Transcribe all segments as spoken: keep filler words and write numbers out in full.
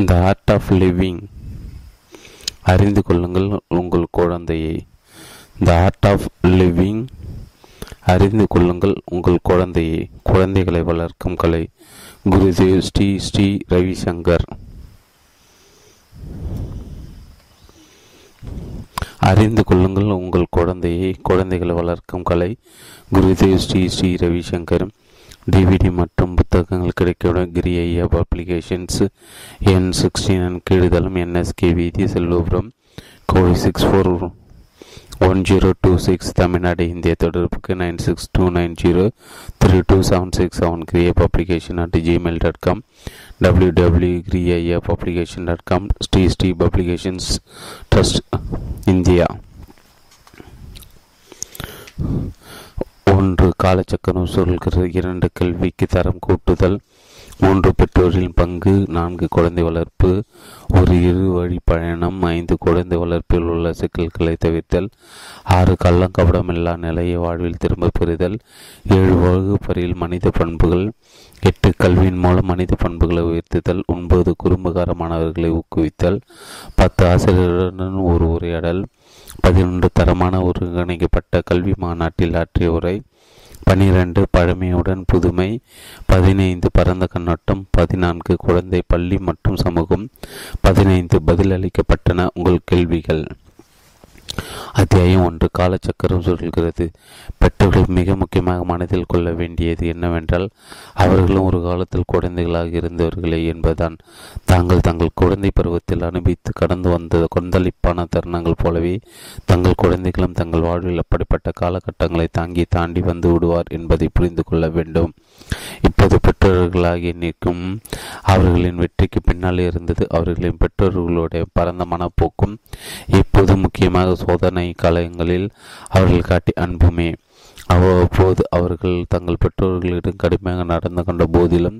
இந்த art of living அறிந்து கொள்ளுங்கள் உங்கள் குழந்தையை. இந்த ஆர்ட் ஆஃப் லிவிங் அறிந்து கொள்ளுங்கள் உங்கள் குழந்தையை. குழந்தைகளை வளர்க்கும் கலை. குருதேவ் ஸ்ரீ ஸ்ரீ ரவிசங்கர். அறிந்து கொள்ளுங்கள் உங்கள் குழந்தையை. குழந்தைகளை வளர்க்கும் கலை. குருதேவ் ஸ்ரீ ஸ்ரீ ரவிசங்கர். டிவிடி மற்றும் புத்தகங்கள் கிடைக்க கிரியா பப்ளிகேஷன்ஸ், என் சிக்ஸ்டீன் கீழ்தளம், என்எஸ்கே வீதி, செல்வபுரம், கோடி six four one zero two six, Tamil Nadu, India. தொடர்புக்கு nine six two nine zero three two seven six seven Kriya publication at Gmail dot com, W W Kriya publication dot com, Sri Sri publications trust India. ஒன்று, காலச்சக்கரம் சொல்கிறது. இரண்டு, கல்விக்கு தரம் கூட்டுதல். மூன்று, பெற்றோரின் பங்கு. நான்கு, குழந்தை வளர்ப்பு ஒரு இரு வழி பயணம். ஐந்து, குழந்தை வளர்ப்பில் உள்ள சிக்கல்களை தவிர்த்தல். ஆறு, கள்ளங்கபடமில்லா நிலையை வாழ்வில் திரும்ப பெறுதல். ஏழு, வகுப்பறையில் மனித பண்புகள். எட்டு, கல்வியின் மூலம் மனித பண்புகளை உயர்த்துதல். ஒன்பது, குறும்புகார மாணவர்களை ஊக்குவித்தல். பத்து, ஆசிரியருடன் ஒரு உரையாடல். பதினொன்று, தரமான ஒருங்கிணைக்கப்பட்ட கல்வி மாநாட்டில் ஆற்றிய உரை. பனிரெண்டு, பழமையுடன் புதுமை. பதினைந்து, பரந்த கண்ணோட்டம். பதினான்கு, குழந்தை, பள்ளி மற்றும் சமூகம். பதினைந்து, பதிலளிக்கப்பட்டன உங்கள் கேள்விகள். அத்தியாயம் ஒன்று, காலச்சக்கரம் சொல்கிறது. பெற்றோர்கள் மிக முக்கியமாக மனதில் கொள்ள வேண்டியது என்னவென்றால், அவர்களும் ஒரு காலத்தில் குழந்தைகளாக இருந்தவர்களே என்பதுதான். தாங்கள் தங்கள் குழந்தை பருவத்தில் அனுபவித்து கடந்து வந்த கொந்தளிப்பான தருணங்கள் போலவே தங்கள் குழந்தைகளும் தங்கள் வாழ்வில் அப்படிப்பட்ட காலகட்டங்களை தாங்கி தாண்டி வந்து விடுவார் என்பதை புரிந்து கொள்ள வேண்டும். இப்போது பெற்றோர்களாகி நிற்கும் அவர்களின் வெற்றிக்கு பின்னால் இருந்தது அவர்களின் பெற்றோர்களுடைய பரந்த மனப்போக்கும் இப்போது முக்கியமாக சோதனை காலங்களில் அவர்கள் காட்டி அன்புமே. அவ்வப்போது அவர்கள் தங்கள் பெற்றோர்களிடம் கடுமையாக நடந்து கொண்ட போதிலும்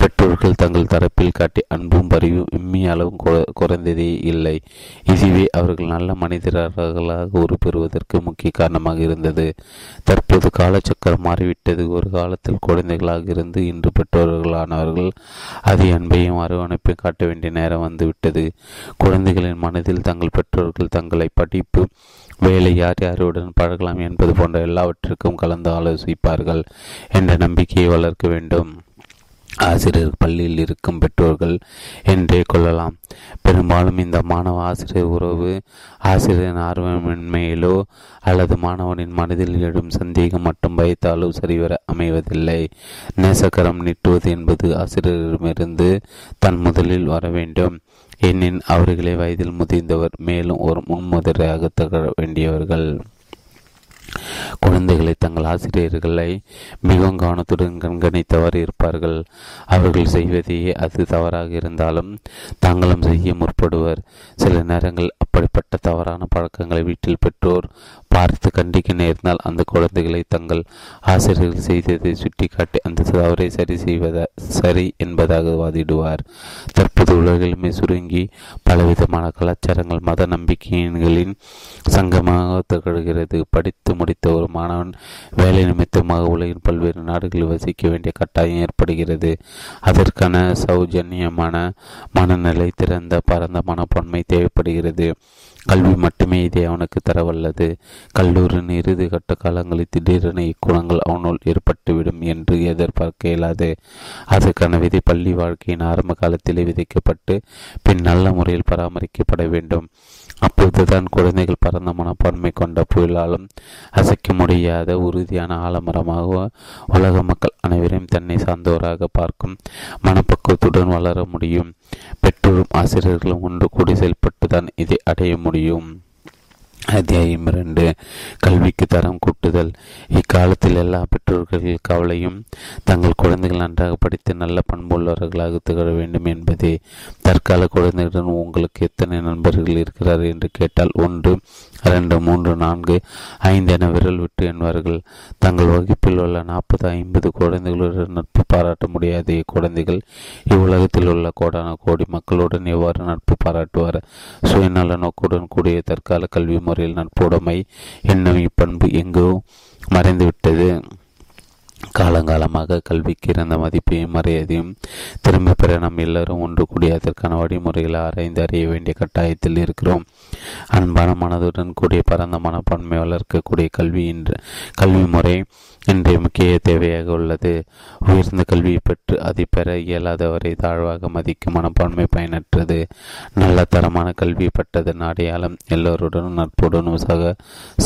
பெற்றோர்கள் தங்கள் தரப்பில் காட்டி அன்பும் பரிவும் இம்மி அளவும் குறைந்ததே இல்லை. இதுவே அவர்கள் நல்ல மனிதர்களாக உருப்பெறுவதற்கு முக்கிய காரணமாக இருந்தது. தற்போது காலச்சக்கரம் மாறிவிட்டது. ஒரு காலத்தில் குழந்தைகளாக இருந்து இன்று பெற்றோர்களானவர்கள் அதை அன்பையும் அரவணைப்பையும் காட்ட வேண்டிய நேரம் வந்துவிட்டது. குழந்தைகளின் மனதில் தங்கள் பெற்றோர்கள் தங்களை படிப்பு, வேலை, யார் யாருடன் பழகலாம் என்பது போன்ற எல்லாவற்றிற்கும் கலந்து ஆலோசிப்பார்கள் என்ற நம்பிக்கையை வளர்க்க வேண்டும். ஆசிரியர் பள்ளியில் இருக்கும் பெற்றோர்கள் என்றே கொள்ளலாம். பெரும்பாலும் இந்த மாணவ ஆசிரியர் உறவு ஆசிரியரின் ஆர்வமின்மையிலோ அல்லது மாணவனின் மனதில் எழும் சந்தேகம் மற்றும் பயத்தாலோ சரிவர அமைவதில்லை. நேசக்கரம் நீட்டுவது என்பது ஆசிரியரிடமிருந்து தன் முதலில் வர வேண்டும். எனின் அவர்களை வயதில் முதிர்ந்தவர், மேலும் ஒரு முன்முதிரையாக தகர வேண்டியவர்கள். குழந்தைகளை தங்கள் ஆசிரியர்களை மிகவும் கவனத்துடன் கண்காணித்தவர் இருப்பார்கள். அவர்கள் செய்வதையே அது தவறாக இருந்தாலும் தாங்களும் செய்ய முற்படுவர். சில நேரங்கள் அப்படிப்பட்ட தவறான பழக்கங்களை வீட்டில் பெற்றோர் பார்த்து கண்டிக்க நேர்ந்தால் அந்த குழந்தைகளை தங்கள் ஆசிரியர்கள் செய்ததை சுட்டிக்காட்டி அந்த தவறை சரி செய்வத சரி என்பதாக வாதிடுவார். தற்போது உலகிலுமே சுருங்கி பலவிதமான கலாச்சாரங்கள் மத நம்பிக்கைகளின் சங்கமாக திகழ்கிறது. படித்து முடித்த ஒரு மாணவன் வேலை நிமித்தமாக உலகின் பல்வேறு நாடுகளில் வசிக்க வேண்டிய கட்டாயம் ஏற்படுகிறது. அதற்கான சௌஜன்யமான மனநிலை, திறந்த பரந்த மனப்பான்மை தேவைப்படுகிறது. கல்வி மட்டுமே இதை அவனுக்கு தரவல்லது. கல்லூரியின் இறுதி கட்ட காலங்களில் திடீரென இக்குணங்கள் அவனுள் ஏற்பட்டுவிடும் என்று எதிர்பார்க்க இயலாது. அதற்கான விதை பள்ளி வாழ்க்கையின் ஆரம்ப காலத்திலே விதைக்கப்பட்டு பின் நல்ல முறையில் பராமரிக்கப்பட வேண்டும். அப்போதுதான் குழந்தைகள் பரந்த மனப்பான்மை கொண்ட புயலாலும் அசைக்க முடியாத உறுதியான ஆலமரமாக உலக மக்கள் அனைவரையும் தன்னை சார்ந்தோராக பார்க்கும் மனப்பக்குவத்துடன் வளர முடியும். பெற்றோரும் ஆசிரியர்களும் ஒன்று கூடி செயல்பட்டுதான் இதை அடைய முடியும். அத்தியாயம் இரண்டு, கல்விக்கு தரம் கூட்டுதல். இக்காலத்தில் எல்லா பெற்றோர்களின் கவலையும் தங்கள் குழந்தைகள் நன்றாக படித்து நல்ல பண்புள்ளவர்களாக திகழ வேண்டும் என்பதே. தற்கால குழந்தைகளுடன் உங்களுக்கு எத்தனை நண்பர்கள் இருக்கிறார் என்று கேட்டால் ஒன்று, இரண்டு, மூன்று, நான்கு, ஐந்து என விரல் விட்டு என்பார்கள். தங்கள் வகுப்பில் உள்ள நாற்பது ஐம்பது குழந்தைகளுடன் நட்பு பாராட்ட முடியாத குழந்தைகள் இவ்வுலகத்தில் உள்ள கோடான கோடி மக்களுடன் எவ்வாறு நட்பு பாராட்டுவார்? சுயநல நோக்குடன் கூடிய தற்கால கல்வி முறையில் நட்புடைமை என்னும் இப்பண்பு எங்கோ மறைந்துவிட்டது. காலங்காலமாக கல்விக்கு இருந்த மதிப்பையும் மரியாதையும் திரும்ப பெற நாம் எல்லாரும் ஒன்று கூடி அதற்கான வழிமுறைகளை ஆராய்ந்து அறிய வேண்டிய கட்டாயத்தில் இருக்கிறோம். அன்பான மனதுடன் கூடிய பரந்த மனப்பான்மை வளர்க்கக்கூடிய கல்வி இன்று கல்வி முறை இன்றைய முக்கிய தேவையாக உள்ளது. உயர்ந்த கல்வியை பெற்று அதை பெற இயலாதவரை தாழ்வாக மதிக்கும் மனப்பான்மை பயனற்றது. நல்ல தரமான கல்வி பெற்றதன் அடையாளம் எல்லோருடனும் நட்புடனும் சக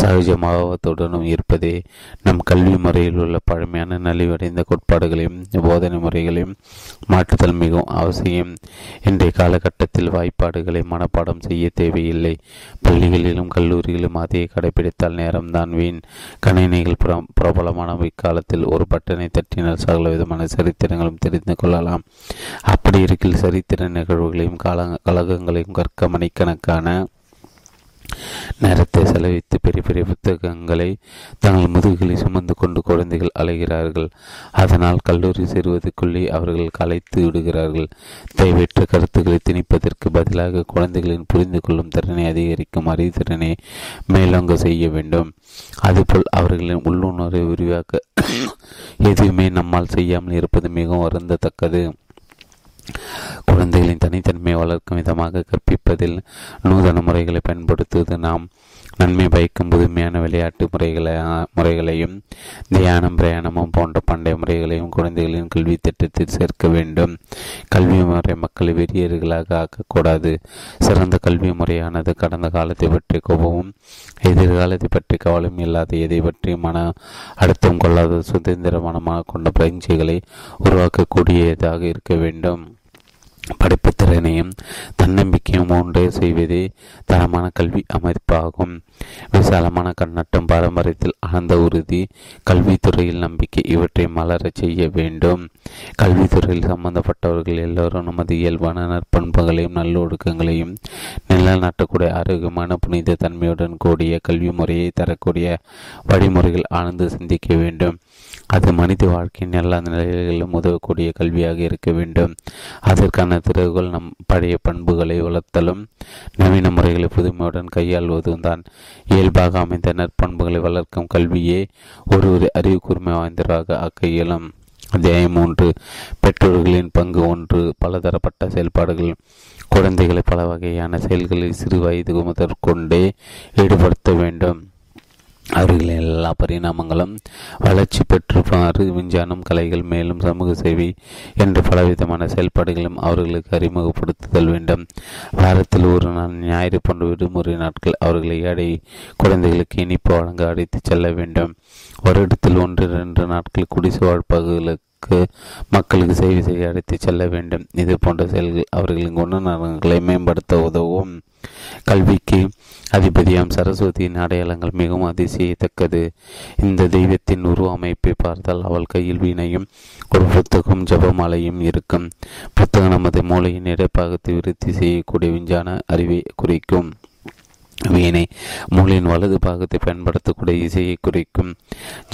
சகஜமாகத்துடனும் இருப்பதே. நம் கல்வி முறையில் உள்ள பழமையான நலிவடைந்த கோட்பாடுகளையும் போதனை முறைகளையும் மாற்றுதல் மிகவும் அவசியம். இன்றைய காலகட்டத்தில் வாய்ப்பாடுகளை மனப்பாடம் செய்ய தேவையில்லை. பள்ளிகளிலும் கல்லூரிகளிலும் அதையே கடைபிடித்தால் நேரம்தான் வீண். கணினிகள் புற பிரபலமான இக்காலத்தில் ஒரு பட்டனை தட்டினால் சகல விதமான சரித்திரங்களும் தெரிந்து கொள்ளலாம். அப்படி இருக்கில் சரித்திர நிகழ்வுகளையும் கால கழகங்களையும் கற்க மணிக்கணக்கான நேரத்தை செலவித்து பெரிய பெரிய புத்தகங்களை தங்கள் முதுகுகளை சுமந்து கொண்டு குழந்தைகள் அலைகிறார்கள். அதனால் கல்லூரி சேருவதற்குள்ளே அவர்கள் கலைத்து விடுகிறார்கள். தேவையற்ற கருத்துக்களை திணிப்பதற்கு பதிலாக குழந்தைகளின் புரிந்து கொள்ளும் திறனை அதிகரிக்கும் அறிவுத்திறனை மேலோங்க செய்ய வேண்டும். அதுபோல் அவர்களின் உள்ளுணர்வை விரிவாக்க எதுவுமே நம்மால் செய்யாமல் இருப்பது மிகவும் வருந்தத்தக்கது. குழந்தைகளின் தனித்தன்மையை வளர்க்கும் விதமாக கற்பிப்பதில் நூதன முறைகளை பயன்படுத்துவது நாம் நன்மை பயக்கும் புதுமையான விளையாட்டு முறைகளை முறைகளையும் தியானம் பிரயாணமும் போன்ற பண்டைய முறைகளையும் குழந்தைகளின் கல்வி திட்டத்தில் சேர்க்க வேண்டும். கல்வி முறை மக்களை வெறியர்களாக ஆக்கக்கூடாது. சிறந்த கல்வி முறையானது கடந்த காலத்தை பற்றி கோபமும் எதிர்காலத்தை பற்றி கவலையும் இல்லாத எதை பற்றி மன அழுத்தம் கொள்ளாத சுதந்திரமான கொண்ட பயிற்சிகளை உருவாக்கக்கூடியதாக இருக்க வேண்டும். படிப்பு திறனையும் தன்னம்பிக்கையும் ஒன்றே செய்வதே தரமான கல்வி அமைப்பாகும். விசாலமான கண்ணட்டம், பாரம்பரியத்தில் ஆழ்ந்த உறுதி, கல்வித்துறையில் நம்பிக்கை இவற்றை மலரச் செய்ய வேண்டும். கல்வித்துறையில் சம்பந்தப்பட்டவர்கள் எல்லோரும் நமது இயல்பான நற்பண்புகளையும் நல்லொழுக்கங்களையும் நிலநாட்டக்கூடிய ஆரோக்கியமான புனித தன்மையுடன் கூடிய கல்வி முறையை தரக்கூடிய வழிமுறைகள் ஆழ்ந்து சிந்திக்க வேண்டும். அது மனித வாழ்க்கையின் எல்லா நிலைகளிலும் உதவக்கூடிய கல்வியாக இருக்க வேண்டும். அதற்கான திறவுகள் நம் பழைய பண்புகளை வளர்த்தலும் நவீன முறைகளை புதுமையுடன் கையாள்வதும் தான். இயல்பாக அமைந்த நற்பண்புகளை வளர்க்கும் கல்வியே ஒரு ஒரு அறிவு கூர்மை வாய்ந்ததாக ஆக்க இயலும். அத்தியாயம் ஒன்று, பெற்றோர்களின் பங்கு ஒன்று, பலதரப்பட்ட செயல்பாடுகள். குழந்தைகளை பல வகையான செயல்களில் சிறு வயது முதற்கொண்டே ஈடுபடுத்த வேண்டும். அவர்களின் எல்லா பரிணாமங்களும் வளர்ச்சி பெற்றுமாறு விஞ்ஞானம், கலைகள், மேலும் சமூக சேவை என்று பலவிதமான செயல்பாடுகளும் அவர்களுக்கு அறிமுகப்படுத்துதல் வேண்டும். வாரத்தில் ஒரு நாள் ஞாயிறு போன்ற விடுமுறை நாட்கள் அவர்களை ஏடை குழந்தைகளுக்கு இனிப்பு வழங்க அழைத்துச் செல்ல வேண்டும். வருடத்தில் ஒன்று இரண்டு நாட்கள் குடிசை வாழ்பவர்களுக்கு மக்களுக்கு சேவை செய்ய அழைத்து செல்ல வேண்டும். இது போன்ற செயல்கள் அவர்களின் குணநலன்களை மேம்படுத்த உதவும். கல்விக்கு அதிபதியாம் சரஸ்வதியின் அடையாளங்கள் மிகவும் அதிசயத்தக்கது. இந்த தெய்வத்தின் உருவ அமைப்பை பார்த்தால் அவள் கையில் வீணையும் ஒரு புத்தகம் ஜபமாலையும் இருக்கும். புத்தகம் நமது மூளையின் இடைப்பாகத்தை விருத்தி செய்யக்கூடிய விஞ்ஞான அறிவை குறிக்கும். வீணை மூளையின் வலது பாகத்தை பயன்படுத்தக்கூடிய இசையை குறிக்கும்.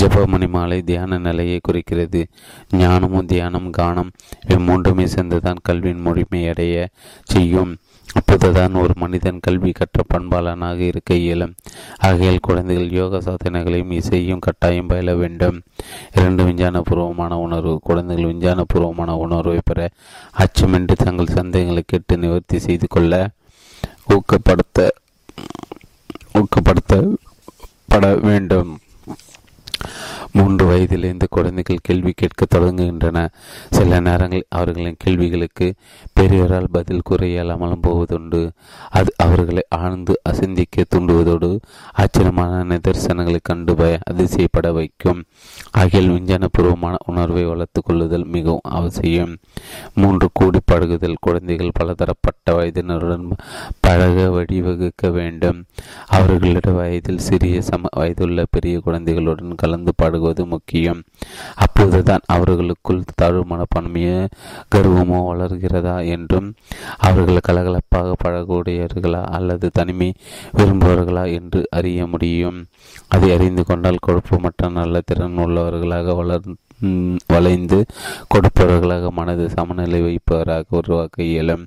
ஜபமணி மாலை தியான நிலையை குறிக்கிறது. ஞானமும் தியானம், கானம் இம்மூன்றுமே சேர்ந்துதான் கல்வியின் முழுமையடைய செய்யும். அப்போதுதான் ஒரு மனிதன் கல்வி கற்ற பண்பாளனாக இருக்க இயலும். ஆகையால் குழந்தைகள் யோக சாதனைகளையும் இசையும் கட்டாயம் பயில வேண்டும். இரண்டு, விஞ்ஞானபூர்வமான உணர்வு. குழந்தைகள் விஞ்ஞானபூர்வமான உணர்வை பெற அச்சமின்றி தங்கள் சந்தேகங்களை கேட்டு நிவர்த்தி செய்து கொள்ள ஊக்கப்படுத்த ஊக்கப்படுத்தப்பட வேண்டும். மூன்று வயதிலிருந்து குழந்தைகள் கேள்வி கேட்க தொடங்குகின்றன. சில நேரங்களில் அவர்களின் கேள்விகளுக்கு பெரியவரால் பதில் கூற இயலாமலும் போவதுண்டு. அது அவர்களை ஆழ்ந்து அசிந்திக்க தூண்டுவதோடு ஆச்சரியமான நிதர்சனங்களை கண்டு பய அதிசயப்பட வைக்கும். ஆகியால் விஞ்ஞானபூர்வமான உணர்வை வளர்த்து கொள்ளுதல் மிகவும் அவசியம். மூன்று, கூடி பழகுதல். குழந்தைகள் பலதரப்பட்ட வயதினருடன் பழக வழிவகுக்க வேண்டும். அவர்களுடைய வயதில் சிறிய சம வயதுள்ள பெரிய குழந்தைகளுடன் கலந்து பழக முக்கியம். அப்போதுதான் அவர்களுக்குள் தாழ்வு மனப்பான்மையோ கர்வமோ வளர்கிறதா என்றும் அவர்கள் கலகலப்பாக பழகக்கூடியவர்களா அல்லது தனிமை விரும்புவார்களா என்று அறிய முடியும். அதை அறிந்து கொண்டால் குழப்பமற்ற நல்ல திறன் உள்ளவர்களாக வளர் வளைந்து கொடுப்பவர்களாக மனது சமநிலை வைப்பவராக உருவாக்க இயலும்.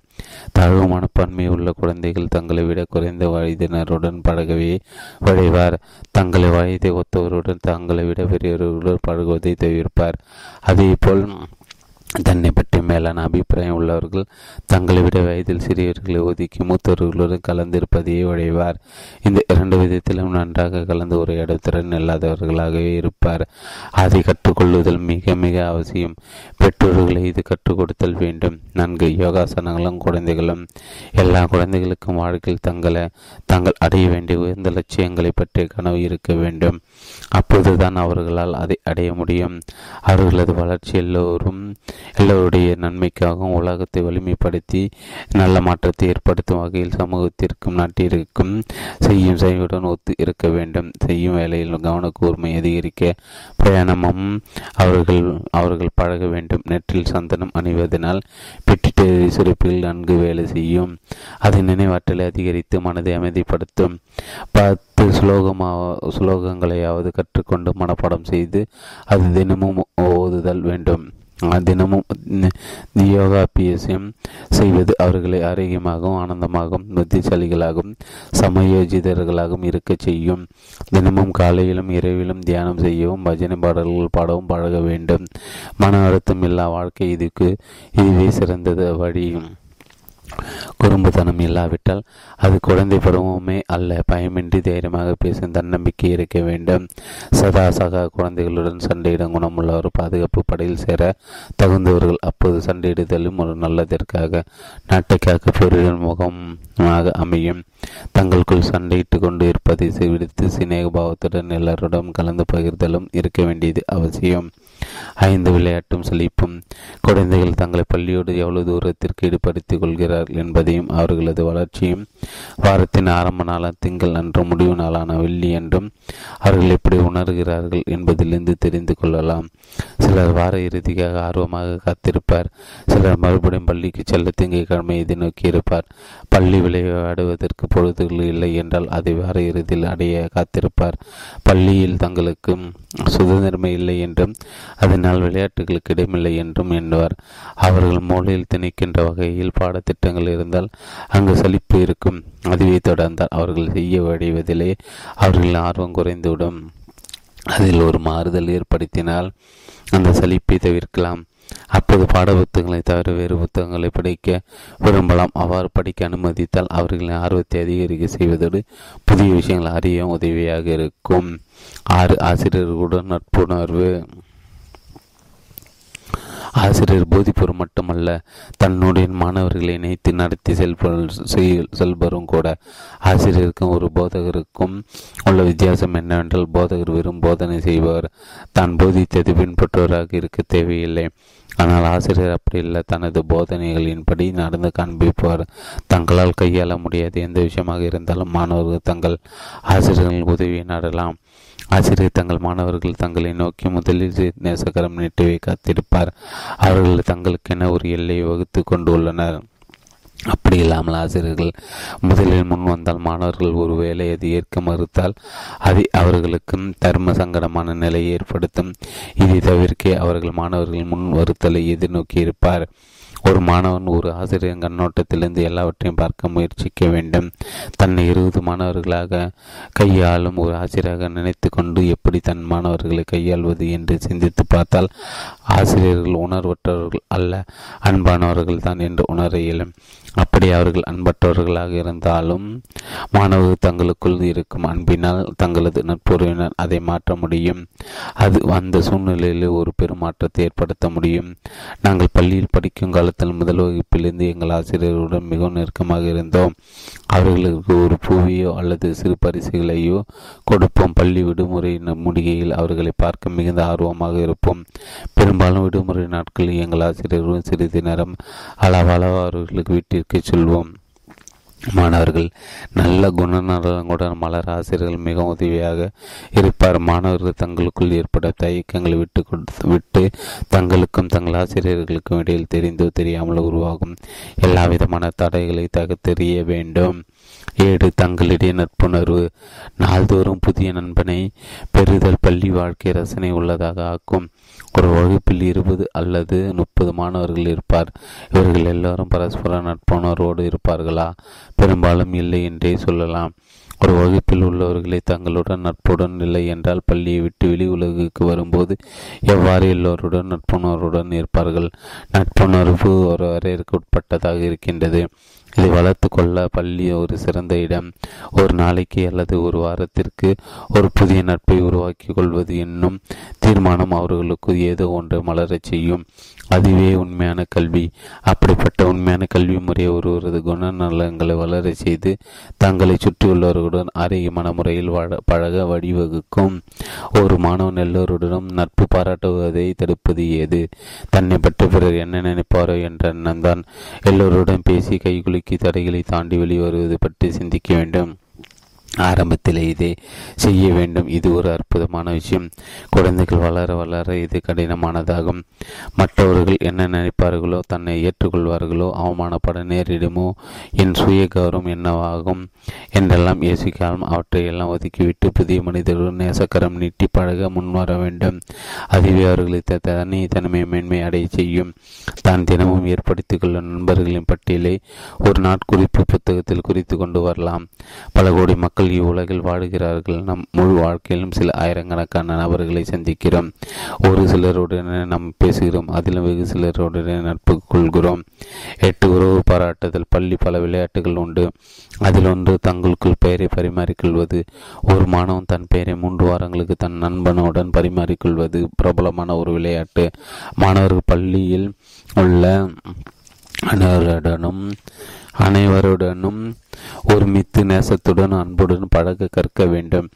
தாழ்வு மனப்பான்மை உள்ள குழந்தைகள் தங்களை விட குறைந்த வயதினருடன் பழகவே விளைவார். தங்களை வயதை ஒத்தவருடன் தங்களை விட பெரியவர்களுடன் பழகுவதை தவிர்ப்பார். அதே போல் தன்னை பற்றி மேலான அபிப்பிராயம் உள்ளவர்கள் தங்களை விட வயதில் சிறியவர்களை ஒதுக்கி மூத்தவர்களுடன் கலந்திருப்பதையே விளைவார். இந்த இரண்டு விதத்திலும் நன்றாக கலந்து ஒரு இடத்திறன் இல்லாதவர்களாகவே இருப்பார். அதை கற்றுக்கொள்ளுதல் மிக மிக அவசியம். பெற்றோர்களை இது கற்றுக் கொடுத்தல் வேண்டும். நன்கு யோகாசனங்களும் குழந்தைகளும் எல்லா குழந்தைகளுக்கும் வாழ்க்கையில் தங்களை தாங்கள் அடைய வேண்டிய உயர்ந்த லட்சியங்களை பற்றிய கனவு இருக்க வேண்டும். அப்போதுதான் அவர்களால் அதை அடைய முடியும். அவர்களது வளர்ச்சி எல்லோரும் எல்லோருடைய நன்மைக்காகவும் உலகத்தை வலிமைப்படுத்தி நல்ல மாற்றத்தை ஏற்படுத்தும் வகையில் சமூகத்திற்கும் நாட்டிற்கும் செய்யும் செயலுடன் ஒத்து இருக்க வேண்டும். செய்யும் வேலையில் கவனக்கூர்மை அதிகரிக்க பிரயாணமும் அவர்கள் அவர்கள் பழக வேண்டும். நெற்றில் சந்தனம் அணிவதனால் பிட்டிட்டு சுரப்பில் நன்கு வேலை செய்யும். அது நினைவாற்றலை அதிகரித்து மனதை அமைதிப்படுத்தும். பத்து ஸ்லோகமாக ஸ்லோகங்களையாவது கற்றுக்கொண்டு மனப்பாடம் செய்து அது தினமும் ஓதுதல் வேண்டும். தினமும் யோகாபியாசம் செய்வது அவர்களை ஆரோக்கியமாகவும் ஆனந்தமாகவும் புத்திசாலிகளாகவும் சமயோஜிதர்களாகவும் இருக்க செய்யும். தினமும் காலையிலும் இரவிலும் தியானம் செய்யவும் பஜனை பாடல்கள் பாடவும் பழக வேண்டும். மன அழுத்தம் இல்லா வாழ்க்கை இதுக்கு இதுவே சிறந்தது வழியும். குறும்புத்தனம் இல்லாவிட்டால் அது குழந்தை பருவமே அல்ல. பயமின்றி தைரியமாக பேசும் தன்னம்பிக்கை இருக்க வேண்டும். சதா சகா குழந்தைகளுடன் சண்டையிடும் குணமுள்ளவர் பாதுகாப்பு படையில் சேர தகுந்தவர்கள். அப்போது சண்டையிடுதலும் ஒரு நல்லதற்காக நாட்டைக்காக பொருளின் முகமாக அமையும். தங்களுக்குள் சண்டையிட்டு கொண்டு இருப்பதை விடுத்து சிநேகபாவத்துடன் எல்லாருடன் கலந்து பகிர்தலும் இருக்க வேண்டியது அவசியம். ஐந்து விளையாட்டும் செழிப்பும். குழந்தைகள் தங்களை பள்ளியோடு எவ்வளவு தூரத்திற்கு ஈடுபடுத்திக் கொள்கிறார்கள் என்பதையும் அவர்களது வளர்ச்சியும் வாரத்தின் ஆரம்ப நாளான திங்கள் அன்றும் முடிவு நாளான வெள்ளி என்றும் அவர்கள் எப்படி உணர்கிறார்கள் என்பதிலிருந்து தெரிந்து கொள்ளலாம். சிலர் வார இறுதிக்காக ஆர்வமாக காத்திருப்பார். சிலர் மறுபடியும் பள்ளிக்கு செல்ல திங்கட்கிழமை இதை நோக்கியிருப்பார். பள்ளி விளையாடுவதற்கு பொழுதுகள் இல்லை என்றால் அதை வார இறுதியில் அடைய காத்திருப்பார். பள்ளியில் தங்களுக்கு சுதந்திரமே இல்லை என்றும் அதனால் விளையாட்டுகளுக்கு இடமில்லை என்றும் எண்ணுவார். அவர்கள் மூளையில் திணிக்கின்ற வகையில் பாடத்திட்டங்கள் இருந்தால் அங்கு சலிப்பு இருக்கும். அதுவே தொடர்ந்தால் அவர்கள் செய்ய வடிவதிலே அவர்களின் ஆர்வம் குறைந்துவிடும். அதில் ஒரு மாறுதல் ஏற்படுத்தினால் அந்த சலிப்பை தவிர்க்கலாம். அப்போது பாட புத்தகங்களை தவிர வேறு புத்தகங்களை படிக்க விரும்பலாம். அவ்வாறு படிக்க அனுமதித்தால் அவர்களின் ஆர்வத்தை அதிகரிக்க செய்வதோடு புதிய விஷயங்கள் அறிய உதவியாக இருக்கும். ஆறு ஆசிரியர்களுடன் நட்புணர்வு. ஆசிரியர் போதிப்பொருள் மட்டுமல்ல, தன்னுடைய மாணவர்களை இணைத்து நடத்தி செல்பவரும் கூட. ஆசிரியருக்கும் ஒரு போதகருக்கும் உள்ள வித்தியாசம் என்னவென்றால், போதகர் வெறும் போதனை செய்பவர், தான் போதித்தது பின்பற்றுவராக இருக்க தேவையில்லை. ஆனால் ஆசிரியர் அப்படி இல்லை. தனது போதனைகளின்படி நடந்து காண்பிப்பவர். தங்களால் கையாள முடியாது எந்த விஷயமாக இருந்தாலும் மாணவர்கள் தங்கள் ஆசிரியர்கள் உதவியை நாடலாம். ஆசிரியர் தங்கள் மாணவர்கள் தங்களை நோக்கி முதலில் நேசகரம் நீட்டவே காத்திருப்பார். அவர்கள் தங்களுக்கென ஒரு எல்லையை வகுத்து கொண்டுள்ளனர். அப்படி இல்லாமல் ஆசிரியர்கள் முதலில் முன் வந்தால் மாணவர்கள் ஒரு வேலை அது ஏற்க மறுத்தால் அதை அவர்களுக்கும் தர்ம சங்கடமான நிலையை ஏற்படுத்தும். இதை தவிர்க்க அவர்கள் மாணவர்கள் முன் வருத்தலை எதிர்நோக்கி இருப்பார். ஒரு மாணவன் ஒரு ஆசிரியர் கண்ணோட்டத்திலிருந்து எல்லாவற்றையும் பார்க்க முயற்சிக்க வேண்டும். தன்னை இருபது மாணவர்களாக கையாளும் ஒரு ஆசிரியராக நினைத்து கொண்டு எப்படி தன் மாணவர்களை கையாள்வது என்று சிந்தித்து பார்த்தால் ஆசிரியர்கள் உணர்வற்றவர்கள் அல்ல, அன்பானவர்கள் தான் என்று உணர இயலும். அப்படி அவர்கள் அன்பற்றவர்களாக இருந்தாலும் மாணவர்கள் தங்களுக்குள் இருக்கும் அன்பினால் தங்களது நட்புறவினர் அதை மாற்ற முடியும். அது அந்த சூழ்நிலையில் ஒரு பெருமாற்றத்தை ஏற்படுத்த முடியும். நாங்கள் பள்ளியில் படிக்கும் காலத்தில் முதல் வகுப்பிலிருந்து எங்கள் ஆசிரியர்களுடன் மிகவும் நெருக்கமாக இருந்தோம். அவர்களுக்கு ஒரு பூவையோ அல்லது சிறு பரிசுகளையோ கொடுப்போம். பள்ளி விடுமுறை முடிகையில் அவர்களை பார்க்க மிகுந்த ஆர்வமாக இருப்போம். பெரும்பாலும் விடுமுறை நாட்களில் எங்கள் ஆசிரியர்களுடன் சிறிது நேரம் அளவளவு அவர்களுக்கு வீட்டிற்கு செல்வோம். மாணவர்கள் நல்ல குணநலனுடன் மலர் ஆசிரியர்கள் மிகவும் உதவியாக இருப்பார். மாணவர்கள் தங்களுக்குள் ஏற்பட தயக்கங்களை விட்டு கொடுத்து விட்டு தங்களுக்கும் தங்கள் ஆசிரியர்களுக்கும் இடையில் தெரிந்தோ தெரியாமல் உருவாகும் எல்லா விதமான தடைகளை தகர்த்தெறிய வேண்டும். ஏழு, தங்களிடையே நட்புணர்வு. நாள்தோறும் புதிய நண்பனை பெறுதல் பள்ளி வாழ்க்கை ரசனை உள்ளதாக ஆக்கும். ஒரு வகுப்பில் இருபது அல்லது முப்பது மாணவர்கள் இருப்பார். இவர்கள் எல்லாரும் பரஸ்பர நட்புணர்வோடு இருப்பார்களா? பெரும்பாலும் இல்லை என்றே சொல்லலாம். ஒரு வகுப்பில் உள்ளவர்களை தங்களுடன் நட்புடன் இல்லை என்றால் பள்ளியை விட்டு வெளி உலகுக்கு வரும்போது எவ்வாறு எல்லோருடன் நட்புணர்வுடன் இருப்பார்கள்? நட்புணர்வு ஒரு வரையறைக்கு உட்பட்டதாக இருக்கின்றது. இதை வளர்த்து கொள்ள பள்ளி ஒரு சிறந்த இடம். ஒரு நாளைக்கு அல்லது ஒரு வாரத்திற்கு ஒரு புதிய நட்பை உருவாக்கி கொள்வது என்னும் தீர்மானம் அவர்களுக்கு ஏதோ ஒன்று மலரச் செய்யும். அதுவே உண்மையான கல்வி. அப்படிப்பட்ட உண்மையான கல்வி முறையை ஒருவரது குணநலங்களை வளரச் செய்து தங்களை சுற்றியுள்ளவர்களுடன் ஆரோக்கியமான முறையில் வாழ பழக வழிவகுக்கும். ஒரு மாணவன் எல்லோருடனும் நட்பு பாராட்டுவதை தடுப்பது ஏது? தன்னை பற்றி பிறர் என்ன நினைப்பாரோ என்ற எண்ணம்தான். எல்லோருடன் பேசி கைகுலுக்கி தடைகளை தாண்டி வெளிவருவது பற்றி சிந்திக்க வேண்டும். ஆரம்பத்தில் இதை செய்ய வேண்டும். இது ஒரு அற்புதமான விஷயம். குழந்தைகள் வளர வளர இது கடினமானதாகும். மற்றவர்கள் என்ன நினைப்பார்களோ, தன்னை ஏற்றுக்கொள்வார்களோ, அவமானப்பட நேரிடுமோ, என் சுய கௌரவம் என்னவாகும் என்றெல்லாம் யோசிக்காலும் அவற்றையெல்லாம் ஒதுக்கிவிட்டு புதிய மனிதர்கள் நேசக்கரம் நீட்டி பழக முன்வர வேண்டும். அதுவே அவர்களை தனி தன்மை மேன்மை அடைய செய்யும். தான் தினமும் ஏற்படுத்திக் கொள்ளும் நண்பர்களின் பட்டியலை ஒரு நாட்குறிப்பு புத்தகத்தில் குறித்து கொண்டு வரலாம். பல கோடி மக்கள் இவ்வுலகில் வாழுகிறார்கள். நம் முழு வாழ்க்கையிலும் சில ஆயிரக்கணக்கான நபர்களை சந்திக்கிறோம். ஒரு சிலருடனே நாம் பேசுகிறோம், அதிலும் வெகு சிலருடனே நட்பு கொள்கிறோம். எட்டு, உறவு பாராட்டுதல். பள்ளி பல விளையாட்டுகள் உண்டு. அதில் ஒன்று தங்களுக்குள் பெயரை பரிமாறிக்கொள்வது. ஒரு மாணவன் தன் பெயரை மூன்று வாரங்களுக்கு தன் நண்பனுடன் பரிமாறிக்கொள்வது பிரபலமான ஒரு விளையாட்டு. மாணவர்கள் பள்ளியில் உள்ள அனைவருடனும் அனைவருடனும் ஒருமித்து நேசத்துடன் அன்புடன் பழக கற்க வேண்டும்.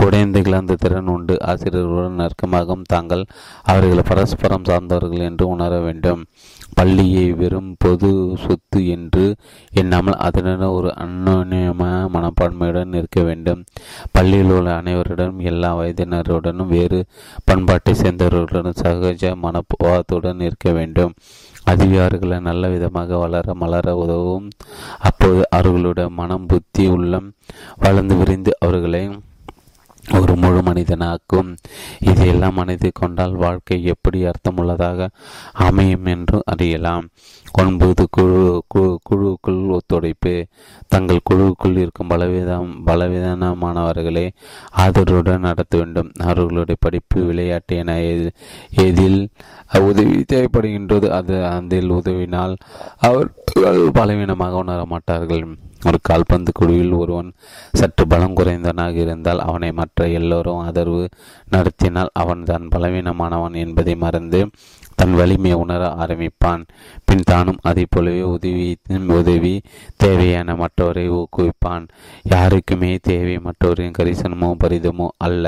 குழந்தைகள் அந்த திறன் உண்டு. ஆசிரியர்களுடன் நெருக்கமாகவும் தாங்கள் அவர்களை பரஸ்பரம் சார்ந்தவர்கள் என்று உணர வேண்டும். பள்ளியை வெறும் பொது சொத்து என்று எண்ணாமல் அதனுடன் ஒரு அந்நோன்யமான மனப்பான்மையுடன் இருக்க வேண்டும். பள்ளியில் உள்ள அனைவருடனும் எல்லா வயதினருடனும் வேறு பண்பாட்டை சேர்ந்தவர்களுடன் சகஜ மனப்பாவத்துடன் இருக்க வேண்டும். அதிகாரிகளை நல்ல விதமாக வளர மலர உதவும். அப்போது அவர்களுடைய மனம், புத்தி, உள்ளம் வளர்ந்து விரிந்து அவர்களை ஒரு முழு மனிதனாக்கும். இதையெல்லாம் மனித கொண்டால் வாழ்க்கை எப்படி அர்த்தமுள்ளதாக அமையும் என்று அறியலாம். ஒன்பது, குழு குழு குழுவுக்குள் ஒத்துழைப்பு. தங்கள் குழுவுக்குள் இருக்கும் பலவிதம் பலவிதமானவர்களை ஆதரவுடன் நடத்த வேண்டும். அவர்களுடைய படிப்பு, விளையாட்டு என எதில் உதவி தேவைப்படுகின்றது அது அதில் உதவினால் அவர்கள் பலவீனமாக உணர மாட்டார்கள். ஒரு கால்பந்து குழுவில் ஒருவன் சற்று பலம் குறைந்தவனாக இருந்தால் அவனை மற்ற எல்லோரும் ஆதரவு நடத்தினால் அவன் தான் பலவீனமானவன் என்பதை மறந்து தன் வலிமையை உணர ஆரம்பிப்பான். பின் தானும் அதை போலவே உதவி உதவி தேவையான மற்றவரை ஊக்குவிப்பான். யாருக்குமே தேவை மற்றவரின் கரிசனமோ பரிதமோ அல்ல.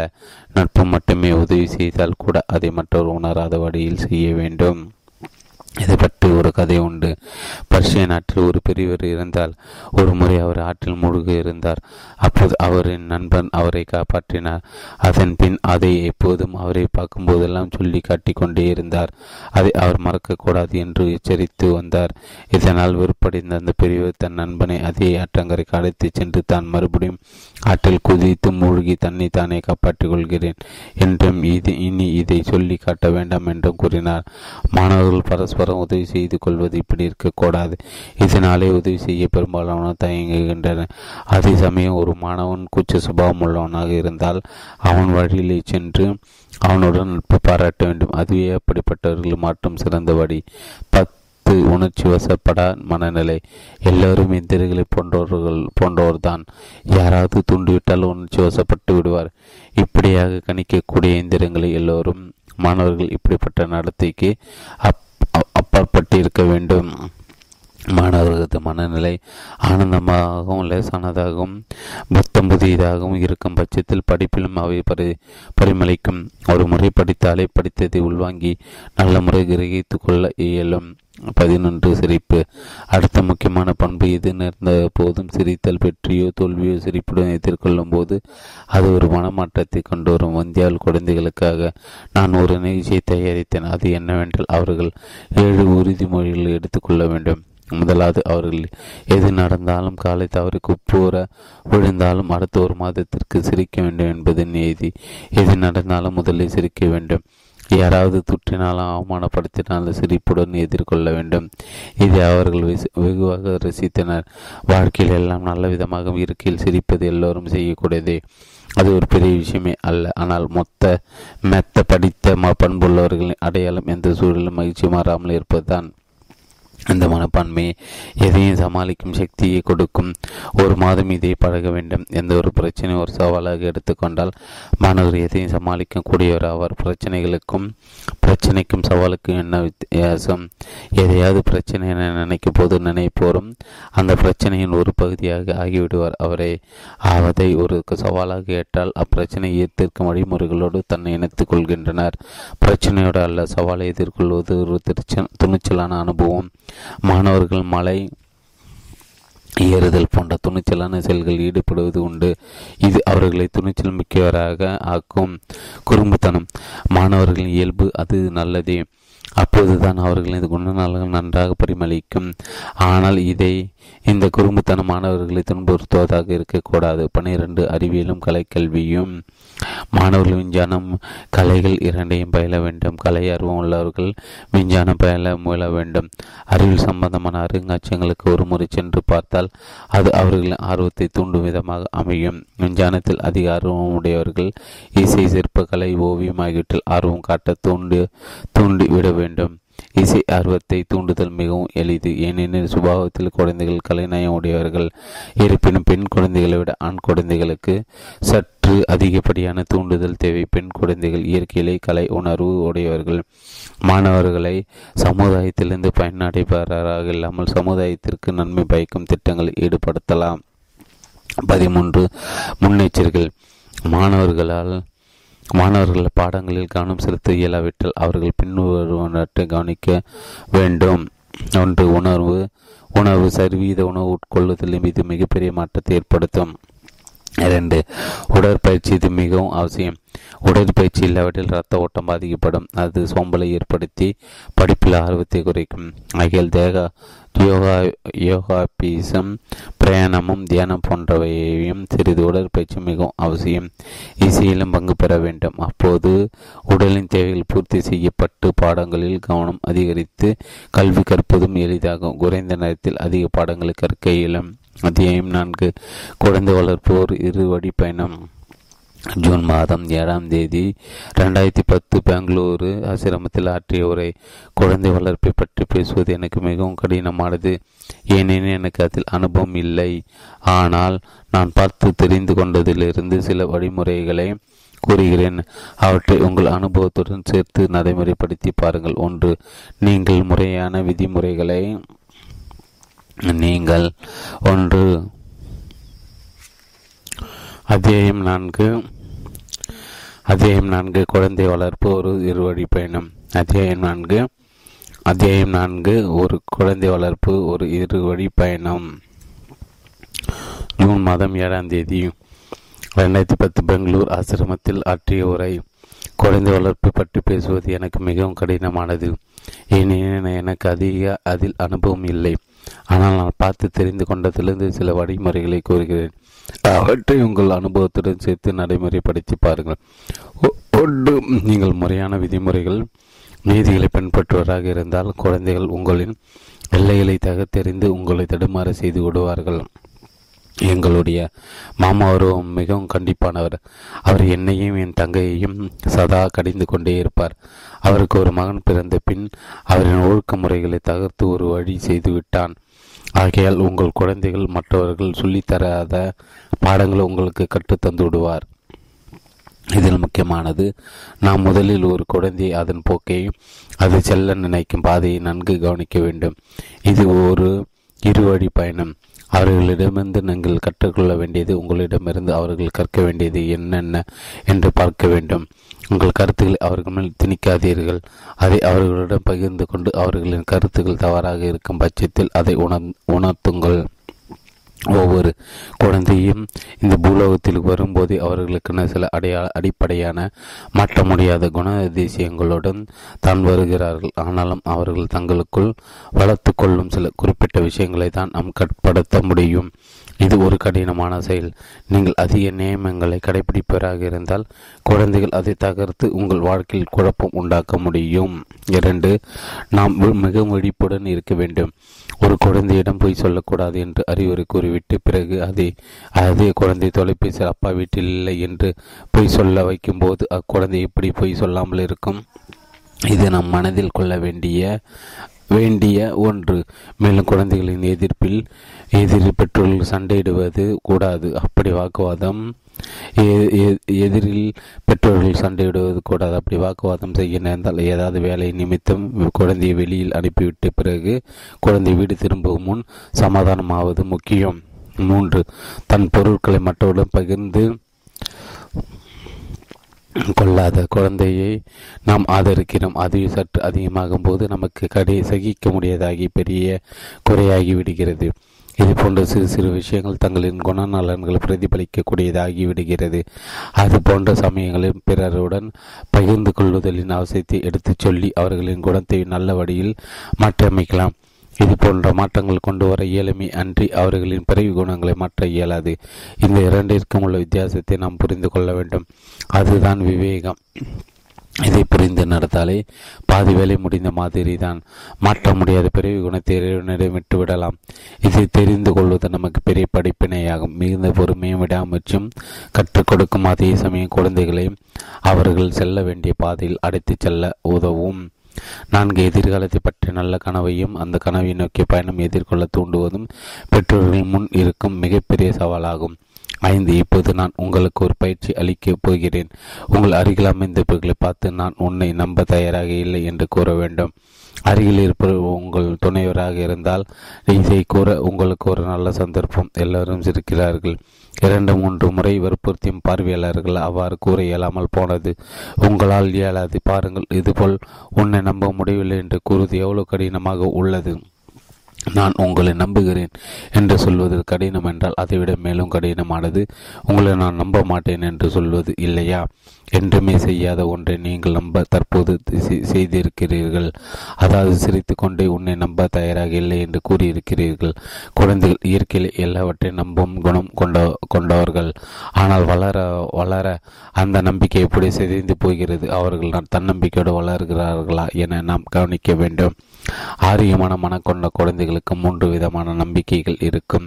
நட்பு மட்டுமே. உதவி செய்தால் கூட அதை மற்றவர் உணராத வழியில் செய்ய வேண்டும். இதை பற்றி ஒரு கதை உண்டு. பர்ஷிய நாட்டில் ஒரு பெரியவர் இருந்தால் ஒரு முறை அவர் ஆற்றில் மூழ்க இருந்தார். அப்போது அவரின் நண்பன் அவரை காப்பாற்றினார். அதன் பின் அதை எப்போதும் அவரை பார்க்கும் போதெல்லாம் சொல்லி காட்டிக்கொண்டே இருந்தார். அதை அவர் மறக்கக்கூடாது என்று எச்சரித்து வந்தார். இதனால் வெறுப்படைந்த அந்த பெரியவர் தன் நண்பனை அதே ஆற்றங்கரைக்கு அழைத்துச் சென்று தான் மறுபடியும் ஆற்றில் குதித்து மூழ்கி தன்னை தானே காப்பாற்றிக் கொள்கிறேன் என்றும் இது இனி இதை சொல்லி காட்ட வேண்டாம் என்றும் கூறினார். மாணவர்கள் பரஸ்பர உதவி செய்து கொள்வது இப்படி இருக்கக்கூடாது. இதனாலே உதவி செய்ய பெரும்பாலான தயங்குகின்றனர். அதே சமயம் ஒரு மாணவன் கூச்ச சுபாவம் உள்ளவனாக இருந்தால் அவன் வழியிலே சென்று அவனுடன் நட்பு பாராட்ட வேண்டும். அதுவே அப்படிப்பட்டவர்கள் மாற்றும் சிறந்த வழி. பத்து, உணர்ச்சி வசப்பட மனநிலை. எல்லோரும் இந்திரர்களை போன்றவர்கள் போன்றவர்தான். யாராவது தூண்டிவிட்டால் உணர்ச்சி வசப்பட்டு விடுவார். இப்படியாக கணிக்கக்கூடிய இந்திரங்களை எல்லோரும். மாணவர்கள் இப்படிப்பட்ட நடத்தைக்கு அப் அப்பாற்பட்டிருக்க வேண்டும். மாணவர்களது மனநிலை ஆனந்தமாகவும் லேசானதாகவும் புத்தம் புதியதாகவும் இருக்கும் பட்சத்தில் படிப்பிலும் அவை பரி பரிமளிக்கும் ஒரு முறை படித்தாலே படித்ததை உள்வாங்கி நல்ல முறை கிரகித்து கொள்ள இயலும். பதினொன்று, சிரிப்பு. அடுத்த முக்கியமான பண்பு இது. நேர்ந்த போதும் சிரித்தல். வெற்றியோ தோல்வியோ சிரிப்புடன் எதிர்கொள்ளும் போது அது ஒரு மனமாற்றத்தை கொண்டு வரும். வந்தியால் குழந்தைகளுக்காக நான் ஒரு நிகழ்ச்சியை தயாரித்தேன். அது என்னவென்றால் அவர்கள் ஏழு உறுதிமொழிகள் எடுத்துக்கொள்ள வேண்டும். முதலாவது, அவர்கள் எது நடந்தாலும் காலை தவறி குப்பூர விழுந்தாலும் அடுத்த ஒரு மாதத்திற்கு சிரிக்க வேண்டும் என்பது நியதி. எது நடந்தாலும் முதலில் சிரிக்க வேண்டும். யாராவது துற்றினாலும் அவமானப்படுத்தினாலும் சிரிப்புடன் எதிர்கொள்ள வேண்டும். இதை அவர்கள் வெகுவாக ரசித்தனர். வாழ்க்கையில் எல்லாம் நல்ல விதமாக இருக்கையில் சிரிப்பது எல்லோரும் செய்யக்கூடியதே. அது ஒரு பெரிய விஷயமே அல்ல. ஆனால் மொத்த மெத்த படித்த ம பண்புள்ளவர்களின் அடையாளம் எந்த சூழலும் மகிழ்ச்சி மாறாமல் இருப்பதுதான். அந்த மனப்பான்மையை எதையும் சமாளிக்கும் சக்தியை கொடுக்கும். ஒரு மாதம் இதை பழக வேண்டும். எந்த ஒரு பிரச்சனையும் ஒரு சவாலாக எடுத்துக்கொண்டால் மாணவர் எதையும் சமாளிக்கக்கூடியவர் அவர். பிரச்சனைகளுக்கும் பிரச்சனைக்கும் சவாலுக்கும் என்ன வித்தியாசம்? எதையாவது பிரச்சனை என நினைக்கும் போது நினைப்போரும் அந்த பிரச்சனையின் ஒரு பகுதியாக ஆகிவிடுவார். அவரை அவதை ஒரு சவாலாக ஏற்றால் அப்பிரச்சனையை எதிர்க்கும் வழிமுறைகளோடு தன்னை இணைத்துக் கொள்கின்றனர். பிரச்சனையோடு அல்ல, சவாலை எதிர்கொள்வது ஒரு திருச்ச துணிச்சலான அனுபவம். மாணவர்கள் மலை ஏறுதல் போன்ற துணிச்சலான செயல்களில் ஈடுபடுவது உண்டு. இது அவர்களை துணிச்சல் மிக்கவராக ஆக்கும். குறும்புத்தனம் மாணவர்களின் இயல்பு. அது நல்லதே. அப்போதுதான் அவர்களின் குணநலங்கள் நன்றாக பரிமளிக்கும். ஆனால் இதை இந்த குறும்புத்தனம் மாணவர்களை துன்புறுத்துவதாக இருக்கக்கூடாது. பனிரெண்டு, அறிவியலும் கலைக்கல்வியும். மாணவர்கள் விஞ்ஞானம் கலைகள் இரண்டையும் பயில வேண்டும். கலை ஆர்வம் உள்ளவர்கள் விஞ்ஞானம் பயில முயல வேண்டும். அறிவியல் சம்பந்தமான அருங்காட்சியங்களுக்கு ஒரு முறை சென்று பார்த்தால் அது அவர்களின் ஆர்வத்தை தூண்டும் விதமாக அமையும். விஞ்ஞானத்தில் அதிக ஆர்வம் உடையவர்கள் இசை, சிற்பக்கலை, ஓவியம் ஆகியவற்றில் ஆர்வம் காட்ட தூண்டு தூண்டி விட வேண்டும். இசை ஆர்வத்தை தூண்டுதல் மிகவும் எளிது. ஏனெனில் சுபாவத்தில் குழந்தைகள் கலைநயம் உடையவர்கள். இருப்பினும் பெண் குழந்தைகளை விட ஆண் குழந்தைகளுக்கு சற்று அதிகப்படியான தூண்டுதல் தேவை. பெண் குழந்தைகள் இயற்கையிலே கலை உணர்வு உடையவர்கள். மாணவர்களை சமுதாயத்திலிருந்து பயனடைபவராக இல்லாமல் சமுதாயத்திற்கு நன்மை பயக்கும் திட்டங்களில் ஈடுபடுத்தலாம். பதிமூன்று, முன்னெச்சரிக்கைகள். மாணவர்களால் மாணவர்கள் பாடங்களில் கவனம் செலுத்த இயலாவிட்டால் அவர்கள் பின்வருவனற்றை கவனிக்க வேண்டும். ஒன்று, உணர்வு உணவு சரிவீத உணவு உட்கொள்ளுதல் மீது மிகப்பெரிய மாற்றத்தை ஏற்படுத்தும். இரண்டு, உடற்பயிற்சி. இது மிகவும் அவசியம். உடற்பயிற்சி இல்லாவற்றில் இரத்த ஓட்டம் பாதிக்கப்படும். அது சோம்பலை ஏற்படுத்தி படிப்பில் ஆர்வத்தை குறைக்கும். ஆகியால் தேக யோகா யோகாபிசம் பிரயாணமும் தியானம் போன்றவையும் சிறிது உடற்பயிற்சி மிகவும் அவசியம். இசையிலும் பங்கு பெற வேண்டும். அப்போது உடலின் தேவைகள் பூர்த்தி செய்யப்பட்டு பாடங்களில் கவனம் அதிகரித்து கல்வி கற்பதும் எளிதாகும். குறைந்த நேரத்தில் அதிக பாடங்களை கற்க இயலும். அத்தியாயம் நான்கு, குழந்தை வளர்ப்போர் இருவடி பயணம். ஜூன் மாதம் ஏழாம் தேதி ரெண்டாயிரத்தி பத்து பெங்களூரு ஆசிரமத்தில் ஆற்றிய உரை. குழந்தை வளர்ப்பை பற்றி பேசுவது எனக்கு மிகவும் கடினமானது. ஏனெனில் எனக்கு அதில் அனுபவம் இல்லை. ஆனால் நான் பார்த்து தெரிந்து கொண்டதிலிருந்து சில வழிமுறைகளை கூறுகிறேன். அவற்றை உங்கள் அனுபவத்துடன் சேர்த்து நடைமுறைப்படுத்தி பாருங்கள். ஒன்று, நீங்கள் முறையான விதிமுறைகளை நீங்கள் ஒன்று அத்தியாயம் நான்கு அத்தியாயம் நான்கு குழந்தை வளர்ப்பு ஒரு இருவழி பயணம். அத்தியாயம் நான்கு அத்தியாயம் நான்கு ஒரு குழந்தை வளர்ப்பு ஒரு இருவழி பயணம். ஜூன் மாதம் ஏழாம் தேதி ரெண்டாயிரத்தி பத்து பெங்களூர் ஆசிரமத்தில் ஆற்றிய உரை. குழந்தை வளர்ப்பு பற்றி பேசுவது எனக்கு மிகவும் கடினமானது. ஏனெனில் எனக்கு அதிக அதில் அனுபவம் இல்லை. ஆனால் நான் பார்த்து தெரிந்து கொண்டதிலிருந்து சில வழிமுறைகளை கூறுகிறேன். அவற்றை உங்கள் அனுபவத்துடன் சேர்த்து நடைமுறைப்படுத்தி பாருங்கள். ஒன்று, நீங்கள் முறையான விதிமுறைகள் நீதிகளை பின்பற்றுவராக இருந்தால் குழந்தைகள் உங்களின் எல்லைகளை தகத்தெறிந்து உங்களை தடுமாற செய்து விடுவார்கள். எங்களுடைய மாமா ஒருவம் மிகவும் கண்டிப்பானவர். அவர் என்னையும் என் தங்கையையும் சதா கடிந்து கொண்டே இருப்பார். அவருக்கு ஒரு மகன் பிறந்த பின் அவரின் ஒழுக்க முறைகளை தகர்த்து ஒரு வழி செய்து விட்டான். ஆகையால் உங்கள் குழந்தைகள் மற்றவர்கள் சொல்லித்தராத பாடங்களை உங்களுக்கு கற்றுத்தந்து விடுவார். இதில் முக்கியமானது, நாம் முதலில் ஒரு குழந்தையை அதன் போக்கை அது செல்ல நினைக்கும் பாதையை நன்கு கவனிக்க வேண்டும். இது ஒரு இருவழி பயணம். அவர்களிடமிருந்து நீங்கள் கற்றுக்கொள்ள வேண்டியது, உங்களிடமிருந்து அவர்கள் கற்க வேண்டியது என்னென்ன என்று பார்க்க வேண்டும். உங்கள் கருத்துக்களை அவர்கள் மேல் திணிக்காதீர்கள். அதை அவர்களிடம் பகிர்ந்து கொண்டு அவர்களின் கருத்துக்கள் தவறாக இருக்கும் பட்சத்தில் அதை உணர் உணர்த்துங்கள். ஒவ்வொரு குழந்தையும் இந்த பூலோகத்தில் வரும்போதே அவர்களுக்கான சில அடைய அடிப்படையான மாற்ற முடியாத குணாதிசயங்களுடன் தான் வருகிறார்கள். ஆனாலும் அவர்கள் தங்களுக்குள் வளர்த்து கொள்ளும் சில குறிப்பிட்ட விஷயங்களை தான் நாம் கட்டுப்படுத்த முடியும். இது ஒரு கடினமான செயல். நீங்கள் அதிக நியமங்களை கடைபிடிப்பவராக இருந்தால் குழந்தைகள் அதை தகர்த்து உங்கள் வாழ்க்கையில் குழப்பம் உண்டாக்க முடியும். இரண்டு, நாம் மிக விழிப்புடன் இருக்க வேண்டும். ஒரு குழந்தையிடம் போய் சொல்லக்கூடாது என்று அறிவுரை கூறிவிட்டு பிறகு அதே அதே குழந்தை தொலைபேசி அப்பா வீட்டில் இல்லை என்று போய் சொல்ல வைக்கும் போது அக்குழந்தை எப்படி போய் சொல்லாமல் இருக்கும்? இது நம் மனதில் கொள்ள வேண்டிய வேண்டிய ஒன்று. மேலும் குழந்தைகளின் எதிர்ப்பில் எதிரி பெற்றோர்கள் சண்டையிடுவது கூடாது. அப்படி வாக்குவாதம் எதிரில் பெற்றோர்கள் சண்டையிடுவது கூடாது. அப்படி வாக்குவாதம் செய்ய நேர்ந்தால் ஏதாவது வேலை நிமித்தம் குழந்தையை வெளியில் அனுப்பிவிட்ட பிறகு குழந்தை வீடு திரும்பும் முன் சமாதானமாவது முக்கியம். மூன்று, தன் பொருட்களை மற்றவர்களும் பகிர்ந்து கொள்ளாத குழந்தையை நாம் ஆதரிக்கிறோம். அது சற்று அதிகமாகும் போது நமக்கு கடை சகிக்க முடியாதாகி பெரிய குறையாகி விடுகிறது. இது போன்ற சிறு சிறு விஷயங்கள் தங்களின் குணநலன்களை பிரதிபலிக்கக்கூடியதாகிவிடுகிறது. அது போன்ற சமயங்களில் பிறருடன் பகிர்ந்து கொள்வதலின் அவசியத்தை எடுத்துச் சொல்லி அவர்களின் குணத்தை நல்ல வழியில் மாற்றியமைக்கலாம். இது போன்ற மாற்றங்கள் கொண்டு வர இயலுமே அன்றி அவர்களின் பிறவி குணங்களை மாற்ற இயலாது. இந்த இரண்டிற்கும் உள்ள வித்தியாசத்தை நாம் புரிந்து கொள்ள வேண்டும். அதுதான் விவேகம். இதை புரிந்து நடத்தாலே பாதி வேலை முடிந்த மாதிரி தான். மாற்ற முடியாத பிறவி குணத்தை விட்டு விடலாம். இதை தெரிந்து கொள்வது நமக்கு பெரிய படிப்பினையாகும். மிகுந்த பொறுமையும் விடாமுற்றும் கற்றுக் கொடுக்கும். அதே சமயம் குழந்தைகளை அவர்கள் செல்ல வேண்டிய பாதையில் அடைத்து செல்ல உதவும். நான்கு, எதிர்காலத்தை பற்றிய நல்ல கனவையும் அந்த கனவை நோக்கிய பயணம் எதிர்கொள்ள தூண்டுவதும் பெற்றோர்கள் முன் இருக்கும் மிகப்பெரிய சவாலாகும். ஐந்து, இப்போது நான் உங்களுக்கு ஒரு பயிற்சி அளிக்கப் போகிறேன். உங்கள் அருகில் அமைந்தவர்களை பார்த்து நான் உன்னை நம்ப தயாராக இல்லை என்று கூற வேண்டும். அருகில் இருப்ப உங்கள் துணைவராக இருந்தால் இதை கூற உங்களுக்கு ஒரு நல்ல சந்தர்ப்பம். எல்லாரும் சிரிக்கிறார்கள். இரண்டு மூன்று முறை வற்புறுத்தியும் பார்வையாளர்கள் அவ்வாறு கூற இயலாமல் போனது உங்களால் இயலாது. பாருங்கள், இதுபோல் உன்னை நம்ப முடியவில்லை என்று கூறுவது எவ்வளவு கடினமாக உள்ளது. நான் உங்களை நம்புகிறேன் என்று சொல்வது கடினம் என்றால் அதைவிட மேலும் கடினமானது உங்களை நான் நம்ப மாட்டேன் என்று சொல்வது இல்லையா? என்றுமே செய்யாத ஒன்றை நீங்கள் நம்ப தற்போது செய்திருக்கிறீர்கள். அதாவது சிரித்து கொண்டே உன்னை நம்ப தயாராக இல்லை என்று கூறியிருக்கிறீர்கள். குழந்தைகள் இயற்கையில் எல்லாவற்றையும் நம்பும் குணம் கொண்ட கொண்டவர்கள். ஆனால் வளர வளர அந்த நம்பிக்கை எப்படி சிதைந்து போகிறது? அவர்கள் தன்னம்பிக்கையோடு வளர்கிறார்களா என நாம் கவனிக்க வேண்டும். ஆரியமான மனக்கொண்ட குழந்தைகளுக்கு மூன்று விதமான நம்பிக்கைகள் இருக்கும்.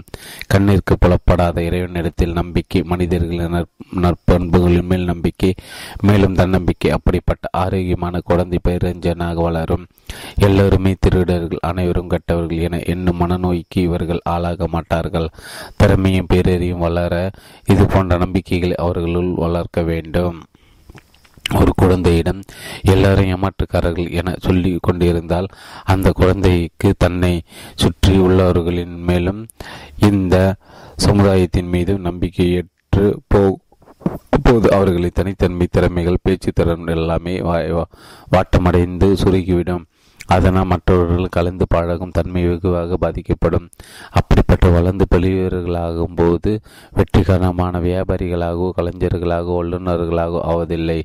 கண்ணிற்கு புலப்படாத இறைவனிடத்தில் நம்பிக்கை, மனிதர்களின் நற்பண்புகளின் மேல் நம்பிக்கை, மேலும் தன்னம்பிக்கை. அப்படிப்பட்ட ஆரோக்கியமான குழந்தை பேரஞ்சனாக வளரும். எல்லோருமே திருடர்கள், அனைவரும் கெட்டவர்கள் என என்னும் மனநோய்க்கு இவர்கள் ஆளாக மாட்டார்கள். திறமையும் பேரறியும் வளர இது போன்ற நம்பிக்கைகளை அவர்களுள் வளர்க்க வேண்டும். ஒரு குழந்தையிடம் எல்லாரும் ஏமாற்றுக்காரர்கள் என சொல்லி கொண்டிருந்தால் அந்த குழந்தைக்கு தன்னை சுற்றி உள்ளவர்களின் மேலும் இந்த சமுதாயத்தின் மீதும் நம்பிக்கையற்று போ இப்போது அவர்களை தனித்தன்மை, திறமைகள், பேச்சுத்திறன் எல்லாமே வாட்டமடைந்து சுருக்கிவிடும். அதனால் மற்றவர்கள் கலந்து பழகும் தன்மை வெகுவாக பாதிக்கப்படும். அப்படிப்பட்ட வளர்ந்து பெரியவர்களாகும் போது வெற்றிகரமான வியாபாரிகளாகவோ கலைஞர்களாகவோ வல்லுநர்களாகவோ ஆவதில்லை.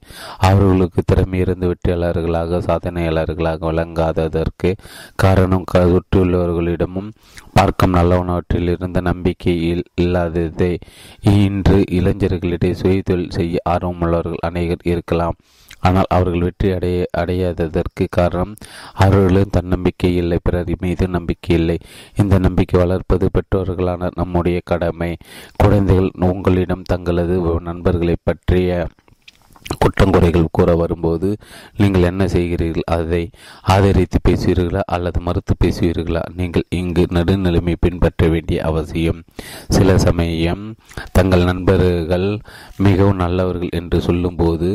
அவர்களுக்கு திறமையிருந்து வெற்றியாளர்களாக சாதனையாளர்களாக விளங்காததற்கு காரணம் சுற்றியுள்ளவர்களிடமும் பார்க்கும் நல்லவனவற்றில் இருந்த நம்பிக்கை இல்லாததே. இன்று இளைஞர்களிடையே சுய தொழில் செய்ய ஆர்வமுள்ளவர்கள் அநேகர் இருக்கலாம். ஆனால் அவர்கள் வெற்றி அடைய அடையாததற்கு காரணம் அவர்களும் தன்னம்பிக்கை இல்லை, பிறர் மீது நம்பிக்கை இல்லை. இந்த நம்பிக்கை வளர்ப்பது பெற்றோர்களான நம்முடைய கடமை. குழந்தைகள் உங்களிடம் தங்களது நண்பர்களை பற்றிய குற்றங்குறைகள் கூற வரும்போது நீங்கள் என்ன செய்கிறீர்கள்? அதை ஆதரித்து பேசுவீர்களா அல்லது மறுத்து பேசுவீர்களா? நீங்கள் இங்கு நடுநிலைமை பின்பற்ற வேண்டிய அவசியம். சில சமயம் தங்கள் நண்பர்கள் மிகவும் நல்லவர்கள் என்று சொல்லும்போது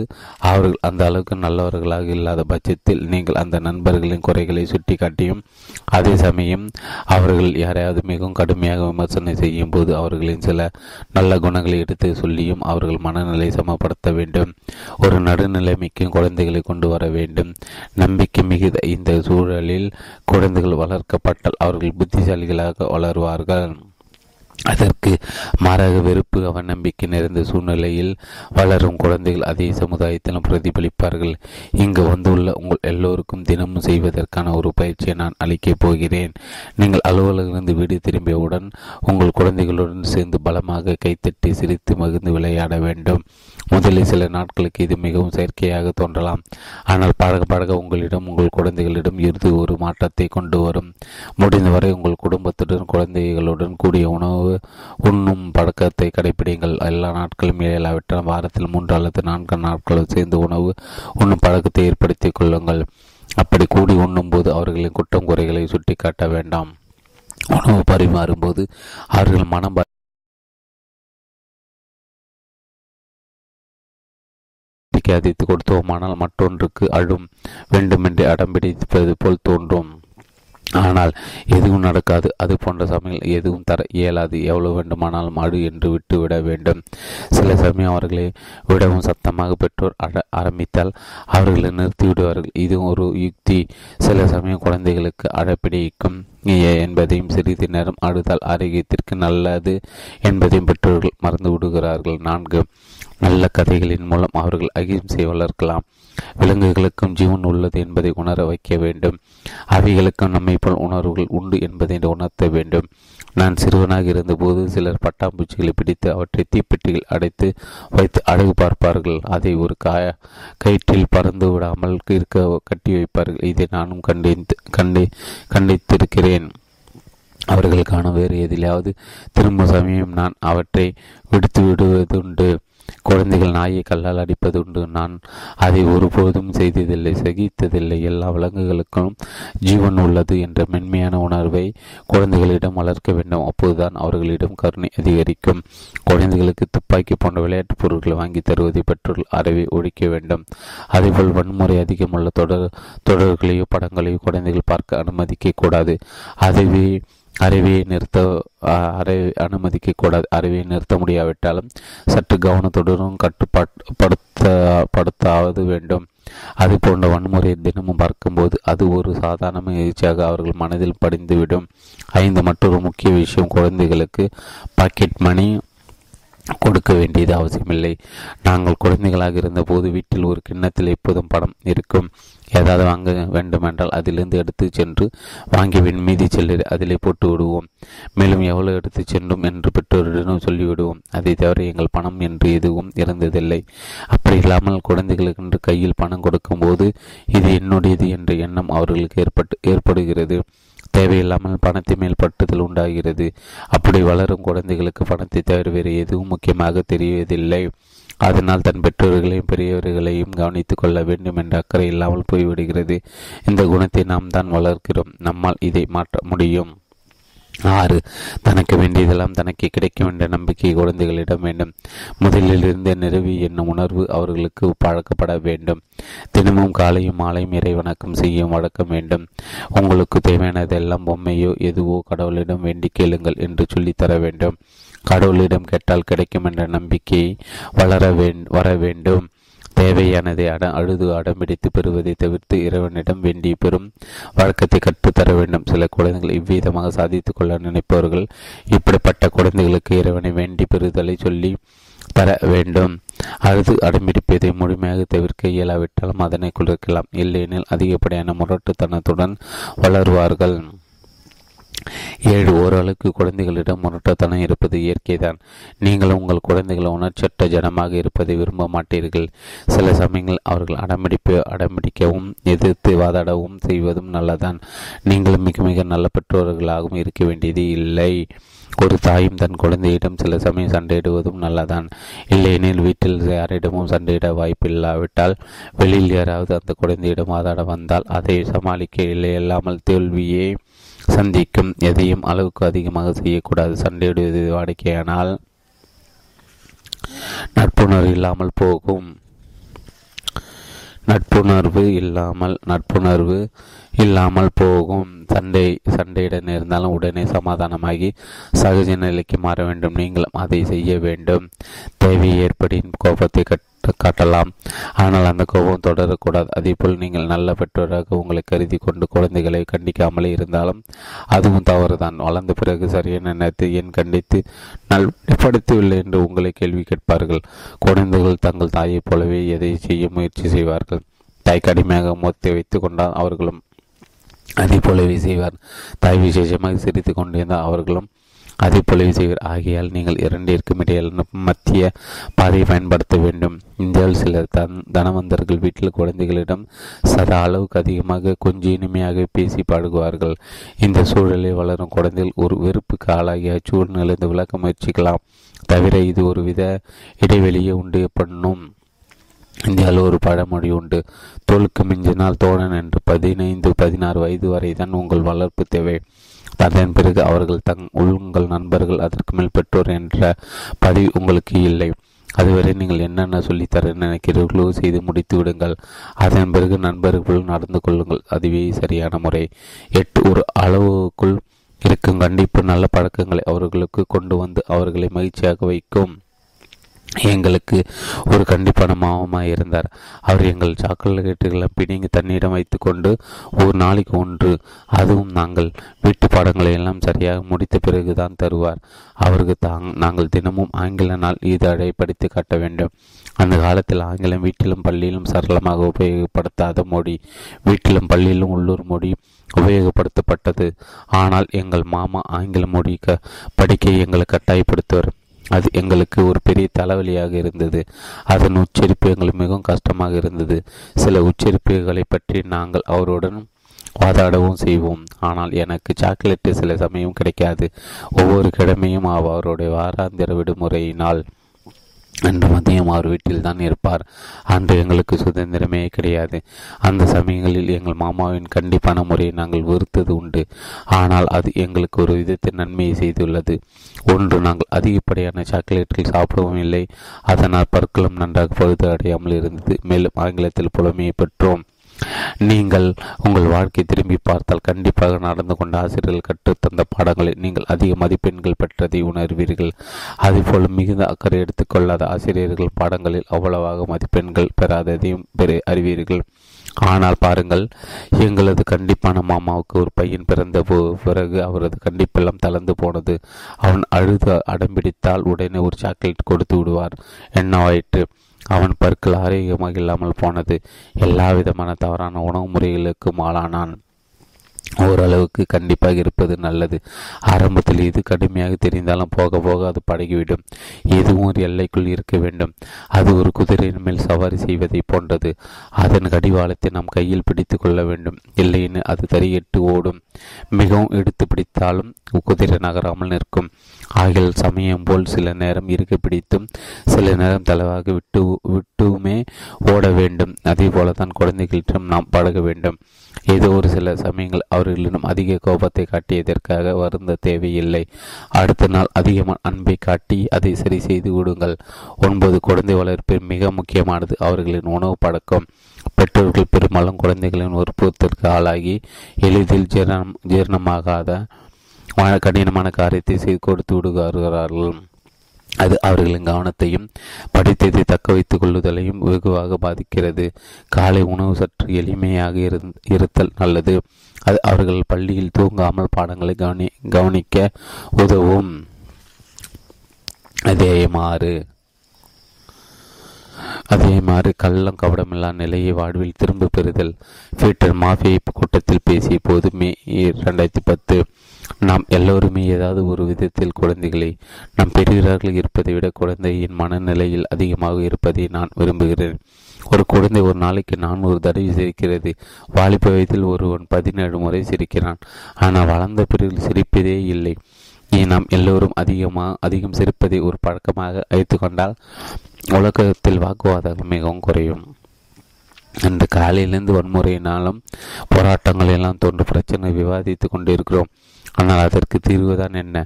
அவர்கள் அந்த அளவுக்கு நல்லவர்களாக இல்லாத பட்சத்தில் நீங்கள் அந்த நண்பர்களின் குறைகளை சுட்டி காட்டியும் அதே சமயம் அவர்கள் யாரையாவது மிகவும் கடுமையாக விமர்சனை செய்யும் போது அவர்களின் சில நல்ல குணங்களை எடுத்து சொல்லியும் அவர்கள் மனநிலை சமப்படுத்த வேண்டும். ஒரு நடுநிலைமைக்கு குழந்தைகளை கொண்டு வர வேண்டும். நம்பிக்கை மிகுந்த இந்த சூழலில் குழந்தைகள் வளர்க்கப்பட்டால் அவர்கள் புத்திசாலிகளாக வளர்வார்கள். அதற்கு மாறாக வெறுப்பு அவநம்பிக்கை நிறைந்த சூழ்நிலையில் வளரும் குழந்தைகள் அதே சமுதாயத்திலும் பிரதிபலிப்பார்கள். இங்கு வந்துள்ள உங்கள் எல்லோருக்கும் தினமும் செய்வதற்கான ஒரு பயிற்சியை நான் அளிக்கப் போகிறேன். நீங்கள் அலுவலகிலிருந்து வீடு திரும்பியவுடன் உங்கள் குழந்தைகளுடன் சேர்ந்து பலமாக கைத்தட்டி சிரித்து மகிழ்ந்து விளையாட வேண்டும். முதலில் சில நாட்களுக்கு இது மிகவும் செயற்கையாக தோன்றலாம், ஆனால் பழக பழக உங்களிடம் உங்கள் குழந்தைகளிடம் இருந்து ஒரு மாற்றத்தை கொண்டு வரும். முடிந்தவரை உங்கள் குடும்பத்துடன் குழந்தைகளுடன் கூடிய உணவு உண்ணும் பழக்கத்தை கடைபிடிங்கள். எல்லா நாட்களும் இல்லாவிட்டால் வாரத்தில் மூன்று அல்லது நான்கு நாட்களும் சேர்ந்து உணவு உண்ணும் பழக்கத்தை ஏற்படுத்திக் கொள்ளுங்கள். அப்படி கூடி உண்ணும் போது அவர்களின் குற்றம் குறைகளை சுட்டி காட்ட வேண்டாம். உணவு பரிமாறும் போது அவர்கள் மனம் அதித்து கொடுத்தோமானால் மற்றொன்றுக்கு அழும் வேண்டுமென்று அடம்பிடிப்பது போல் தோன்றும். ஆனால் எதுவும் நடக்காது. அது போன்ற சமையல் எதுவும் தர இயலாது. எவ்வளவு வேண்டுமானாலும் அடு என்று விட்டு விட வேண்டும். சில சமயம் அவர்களை விடவும் சத்தமாக பெற்றோர் அட ஆரம்பித்தால் அவர்களை நிறுத்திவிடுவார்கள். இது ஒரு யுக்தி. சில சமயம் குழந்தைகளுக்கு அடப்பிடிக்கும் என்பதையும் சிறிது நேரம் அழுதால் ஆரோக்கியத்திற்கு நல்லது என்பதையும் பெற்றோர்கள் மறந்து விடுகிறார்கள். நான்கு, நல்ல கதைகளின் மூலம் அவர்கள் அகிம்சை வளர்க்கலாம். விலங்குகளுக்கும் ஜீவன் உள்ளது என்பதை உணர வைக்க வேண்டும். அவைகளுக்கும் நம்மை போல் உணர்வுகள் உண்டு என்பதை உணர்த்த வேண்டும். நான் சிறுவனாக இருந்தபோது சிலர் பட்டாம்பூச்சிகளை பிடித்து அவற்றை தீப்பெட்டியில் அடைத்து வைத்து அழகு பார்ப்பார்கள். அதை ஒரு காய கயிற்றில் பறந்து விடாமல் இருக்க கட்டி வைப்பார்கள். இதை நானும் கண்டித்து கண்டி கண்டித்திருக்கிறேன். அவர்கள் காணும் வேறு எதிலாவது திரும்ப சமயம் நான் அவற்றை விடுத்து விடுவதுண்டு. குழந்தைகள் நாயை கல்லால் அடிப்பது உண்டு. நான் அதை ஒருபோதும் செய்ததில்லை, சகித்ததில்லை. எல்லா விலங்குகளுக்கும் ஜீவன் உள்ளது என்ற மென்மையான உணர்வை குழந்தைகளிடம் வளர்க்க வேண்டும். அப்போதுதான் அவர்களிடம் கருணை அதிகரிக்கும். குழந்தைகளுக்கு துப்பாக்கி போன்ற விளையாட்டுப் பொருட்களை வாங்கி தருவதை பெற்றோர்கள் அறவே ஒழிக்க வேண்டும். அதேபோல் வன்முறை அதிகமுள்ள தொடர் தொடர்களையோ படங்களையோ குழந்தைகள் பார்க்க அனுமதிக்க கூடாது. அதுவே அறிவையை நிறுத்த அறை அனுமதிக்க கூடாது. அறிவையை நிறுத்த முடியாவிட்டாலும் சற்று கவனத்துடனும் கட்டுப்பாடுபடுத்தப்படுத்தாவது வேண்டும். அது போன்ற வன்முறையை தினமும் பார்க்கும்போது அது ஒரு சாதாரண முயற்சியாக அவர்கள் மனதில் படிந்துவிடும். ஐந்து, மற்றொரு முக்கிய விஷயம், குழந்தைகளுக்கு பாக்கெட் மணி கொடுக்க வேண்டியது அவசியமில்லை. நாங்கள் குழந்தைகளாக இருந்தபோது வீட்டில் ஒரு கிண்ணத்தில் எப்போதும் பணம் இருக்கும். ஏதாவது வாங்க வேண்டுமென்றால் அதிலிருந்து எடுத்து சென்று வாங்கிவின் மீதி செல்லி அதிலே போட்டு விடுவோம். மேலும் எவ்வளோ எடுத்து சென்றும் என்று பெற்றோரிடம் சொல்லிவிடுவோம். அதை தவிர எங்கள் பணம் என்று எதுவும் இருந்ததில்லை. அப்படி இல்லாமல் குழந்தைகளுக்கு என்று கையில் பணம் கொடுக்கும்போது இது என்னுடையது என்ற எண்ணம் அவர்களுக்கு ஏற்பட்டு ஏற்படுகிறது. தேவையில்லாமல் பணத்தை மேல் பட்டுதல் உண்டாகிறது. அப்படி வளரும் குழந்தைகளுக்கு பணத்தை தவிர வேறு எதுவும் முக்கியமாக தெரியவதில்லை. அதனால் தன் பெற்றோர்களையும் பெரியவர்களையும் கவனித்துக் கொள்ள வேண்டும் என்ற அக்கறை இல்லாமல் போய்விடுகிறது. இந்த குணத்தை நாம் தான் வளர்க்கிறோம். நம்மால் இதை மாற்ற முடியும். ஆறு, தனக்கு வேண்டியதெல்லாம் தனக்கு கிடைக்கும் என்ற நம்பிக்கை குழந்தைகளிடம் வேண்டும். முதலிலிருந்து நிறுவி என்னும் உணர்வு அவர்களுக்கு பழக்கப்பட வேண்டும். தினமும் காலையும் மாலையும் இறைவணக்கம் செய்யும் வழக்கம் வேண்டும். உங்களுக்கு தேவையானதெல்லாம் பொம்மையோ எதுவோ கடவுளிடம் வேண்டி கேளுங்கள் என்று சொல்லித்தர வேண்டும். கடவுளிடம் கேட்டால் கிடைக்கும் என்ற நம்பிக்கையை வளர வர வேண்டும். தேவையானதை அட அழுது அடம்பிடித்து பெறுவதை தவிர்த்து இறைவனிடம் வேண்டிய பெறும் வழக்கத்தை கற்றுத்தர வேண்டும். சில குழந்தைகள் இவ்விதமாக சாதித்து கொள்ள நினைப்பவர்கள் இப்படிப்பட்ட குழந்தைகளுக்கு இறைவனை வேண்டி பெறுதலை சொல்லி தர வேண்டும். அழுது அடம்பிடிப்பதை முழுமையாக தவிர்க்க இயலாவிட்டாலும் அதனை குளிர்க்கலாம். இல்லையெனில் அதிகப்படியான முரட்டுத்தனத்துடன் வளருவார்கள். ஏழு, ஓரளவுக்கு குழந்தைகளிடம் முரட்டத்தனம் இருப்பது இயற்கைதான். நீங்கள் உங்கள் குழந்தைகள் உணர்ச்சட்ட ஜனமாக இருப்பதை விரும்ப மாட்டீர்கள். சில சமயங்கள் அவர்கள் அடம்பிடிப்பு அடம்பிடிக்கவும் எதிர்த்து வாதாடவும் செய்வதும் நல்லதான். நீங்கள் மிக மிக நல்ல பெற்றோர்களாகவும் இருக்க வேண்டியது இல்லை. ஒரு தாயும் தன் குழந்தையிடம் சில சமயம் சண்டையிடுவதும் நல்லதான். இல்லையெனில் வீட்டில் யாரிடமும் சண்டையிட வாய்ப்பில்லாவிட்டால் வெளியில் யாராவது அந்த குழந்தையிடம் வாதாட வந்தால் அதை சமாளிக்க இல்லை இல்லாமல் தோல்வியே சந்திக்கும். எதையும் அளவுக்கு அதிகமாக செய்யக்கூடாது. சண்டையிடுவது வாடிக்கையானால் நட்புணர்வு இல்லாமல் போகும். நட்புணர்வு இல்லாமல் நட்புணர்வு இல்லாமல் போகும். சண்டை சண்டையிட நேர்ந்தாலும் உடனே சமாதானமாகி சகஜ நிலைக்கு மாற வேண்டும். நீங்களும் அதை செய்ய வேண்டும். தேவை ஏற்படின் கோபத்தை கட் காட்டலாம். ஆனால் அந்த கோபம் தொடரக்கூடாது. அதேபோல் நீங்கள் நல்ல பெற்றோராக உங்களை கருதி கொண்டு குழந்தைகளை கண்டிக்காமலே இருந்தாலும் அதுவும் தவறுதான். வளர்ந்த பிறகு சரியான நேரத்தை ஏன் கண்டித்து நல் படுத்தவில்லை என்று உங்களை கேள்வி கேட்பார்கள். குழந்தைகள் தங்கள் தாயைப் போலவே எதை செய்ய முயற்சி செய்வார்கள். தாய் கடுமையாக முகத்தை வைத்து கொண்டால் அவர்களும் அதே போலவே செய்வார். தாய் விசேஷமாக சிரித்து கொண்டிருந்தால் அவர்களும் அதே போலவே செய்வர். ஆகையால் நீங்கள் இரண்டிற்கும் இடையில் மத்திய பாதையை பயன்படுத்த வேண்டும். இந்தியாவில் சில தன் தனவந்தர்கள் வீட்டில் குழந்தைகளிடம் சதா அளவுக்கு அதிகமாக கொஞ்சம் இனிமையாக பேசி பழகுவார்கள். இந்த சூழலில் வளரும் குழந்தைகள் ஒரு வெறுப்புக்கு ஆளாகிய சூழ்நிலைந்து விளக்க முயற்சிக்கலாம். தவிர இது ஒரு வித இடைவெளியை உண்டு பண்ணும். இந்தியாவில் ஒரு பழமொழி உண்டு, தோலுக்கு மிஞ்சினால் தோழன் என்று. பதினைந்து பதினாறு வயது வரை தான் உங்கள் வளர்ப்பு தேவை. அதன் பிறகு அவர்கள் தங் உங்கள் நண்பர்கள், அதற்கு மேல் பெற்றோர் என்ற பதவி உங்களுக்கு இல்லை. அதுவரை நீங்கள் என்னென்ன சொல்லித்தர நினைக்கிறீர்களோ செய்து முடித்து விடுங்கள். அதன் பிறகு நண்பர்கள் நடந்து கொள்ளுங்கள். அதுவே சரியான முறை. எட்டு ஒரு அளவுக்குள் இருக்கும் கண்டிப்பு நல்ல பழக்கங்களை அவர்களுக்கு கொண்டு வந்து அவர்களை மகிழ்ச்சியாக வைக்கும். எங்களுக்கு ஒரு கண்டிப்பான மாமா இருந்தார். அவர் எங்கள் சாக்லேட்டுகளை பிடிங்கி தன்னிடம் வைத்து கொண்டு ஒரு நாளைக்கு ஒன்று, அதுவும் நாங்கள் வீட்டு பாடங்களை எல்லாம் சரியாக முடித்த பிறகுதான் தருவார். அவருக்கு தாங் நாங்கள் தினமும் ஆங்கில நாள் இதழை படித்து காட்ட வேண்டும். அந்த காலத்தில் ஆங்கிலம் வீட்டிலும் பள்ளியிலும் சரளமாக உபயோகப்படுத்தாத மொழி. வீட்டிலும் பள்ளியிலும் உள்ளூர் மொழி உபயோகப்படுத்தப்பட்டது. ஆனால் எங்கள் மாமா ஆங்கில மொழி க படிக்க எங்களை கட்டாயப்படுத்துவார். அது எங்களுக்கு ஒரு பெரிய தலைவலியாக இருந்தது. அதன் உச்சரிப்பு எங்களுக்கு மிகவும் கஷ்டமாக இருந்தது. சில உச்சரிப்புகளை பற்றி நாங்கள் அவருடன் வாதாடவும் செய்வோம். ஆனால் எனக்கு சாக்லேட்டு சில சமயம் கிடைக்காது. ஒவ்வொரு கிழமையும் அவருடைய வாராந்திர விடுமுறையினால் அன்று மதியம் அவர் வீட்டில் தான் இருப்பார். அன்று எங்களுக்கு சுதந்திரமே கிடையாது. அந்த சமயங்களில் எங்கள் மாமாவின் கண்டிப்பான முறையை நாங்கள் வெறுத்தது உண்டு. ஆனால் அது எங்களுக்கு ஒரு விதத்தில் நன்மையை செய்துள்ளது. ஒன்று, நாங்கள் அதிகப்படியான சாக்லேட்டுகள் சாப்பிடவும் இல்லை. அதனால் பற்களும் நன்றாக பழுது அடையாமல் இருந்தது. மேலும் ஆங்கிலத்தில் புலமையை பெற்றோம். நீங்கள் உங்கள் வாழ்க்கையை திரும்பி பார்த்தால் கண்டிப்பாக நடந்து கொண்ட ஆசிரியர்கள் கற்றுத்தந்த பாடங்களை நீங்கள் அதிக மதிப்பெண்கள் பெற்றதை உணர்வீர்கள். அதுபோல் மிகுந்த அக்கறை எடுத்துக்கொள்ளாத ஆசிரியர்கள் பாடங்களில் அவ்வளவாக மதிப்பெண்கள் பெறாததையும் பெற அறிவீர்கள். ஆனால் பாருங்கள், எங்களது கண்டிப்பான மாமாவுக்கு ஒரு பையன் பிறந்த பிறகு அவரது கண்டிப்பெல்லாம் தளர்ந்து போனது. அவன் அழுது அடம்பிடித்தால் உடனே ஒரு சாக்லேட் கொடுத்து விடுவார். என்னவாயிற்று? அவன் பற்கள் ஆரோக்கியமாக இல்லாமல் போனது. எல்லா விதமான தவறான உணவு முறைகளுக்கும் ஆளானான். ஓரளவுக்கு கண்டிப்பாக இருப்பது நல்லது. ஆரம்பத்தில் இது கடுமையாக தெரிந்தாலும் போக போக அது பழகிவிடும். எதுவும் ஒரு எல்லைக்குள் இருக்க வேண்டும். அது ஒரு குதிரையின் மேல் சவாரி செய்வதை போன்றது. அதன் கடிவாளத்தை நாம் கையில் பிடித்து கொள்ள வேண்டும். இல்லைன்னு அது தறியிட்டு ஓடும். மிகவும் எடுத்து பிடித்தாலும் குதிரை நகராமல் நிற்கும். ஆகிய சமயம் போல் சில நேரம் இருக்க பிடித்தும் சில நேரம் தலைவாக விட்டு விட்டுமே ஓட வேண்டும். அதே போலதான் குழந்தைகளிடம் நாம் பழக வேண்டும். ஏதோ ஒரு சில சமயங்கள் அவர்களிடம் அதிக கோபத்தை காட்டியதற்காக வருந்த தேவையில்லை. அடுத்த நாள் அதிகமான அன்பை காட்டி அதை சரி செய்து விடுங்கள். ஒன்பது, குழந்தை வளர்ப்பு மிக முக்கியமானது. அவர்களின் உணவு பழக்கம். பெற்றோர்கள் பெரும்பாலும் குழந்தைகளின் உற்பத்திற்கு ஆளாகி எளிதில் ஜீரணம் ஜீரணமாகாத கடினமான காரியத்தை செய்து கொடுத்து விடுகிறார்கள். அது அவர்களின் கவனத்தையும் படித்ததை தக்க வைத்துக் கொள்ளுதலையும் வெகுவாக பாதிக்கிறது. காலை உணவு சற்று எளிமையாக இருத்தல் நல்லது. அது அவர்கள் பள்ளியில் தூங்காமல் பாடங்களை கவனி கவனிக்க உதவும். அதே மாறு அதே மாதிரி கள்ளம் கவடமில்லா நிலையை வாழ்வில் திரும்ப பெறுதல். பீட்டர் மாஃபியை கூட்டத்தில் பேசிய போது மே இரண்டாயிரத்தி பத்து நாம் எல்லோருமே ஏதாவது ஒரு விதத்தில் குழந்தைகளை நாம் பெறுகிறார்கள் இருப்பதை விட குழந்தையின் மனநிலையில் அதிகமாக இருப்பதை நான் விரும்புகிறேன். ஒரு குழந்தை ஒரு நாளைக்கு நானூறு தடவை சிரிக்கிறது. வாலிப வயதில் ஒருவன் பதினேழு முறை சிரிக்கிறான். ஆனால் வளர்ந்த பிறகு சிரிப்பதே இல்லை. நாம் எல்லோரும் அதிகமாக அதிகம் சிரிப்பதை ஒரு பழக்கமாக வைத்து கொண்டால் உலகத்தில் வாக்குவாதங்கள் மிகவும் குறையும். அந்த காலையிலிருந்து வன்முறையினாலும் போராட்டங்கள் எல்லாம் தோன்று பிரச்சனை விவாதித்து கொண்டிருக்கிறோம். ஆனால் அதற்கு தீர்வுதான் என்ன?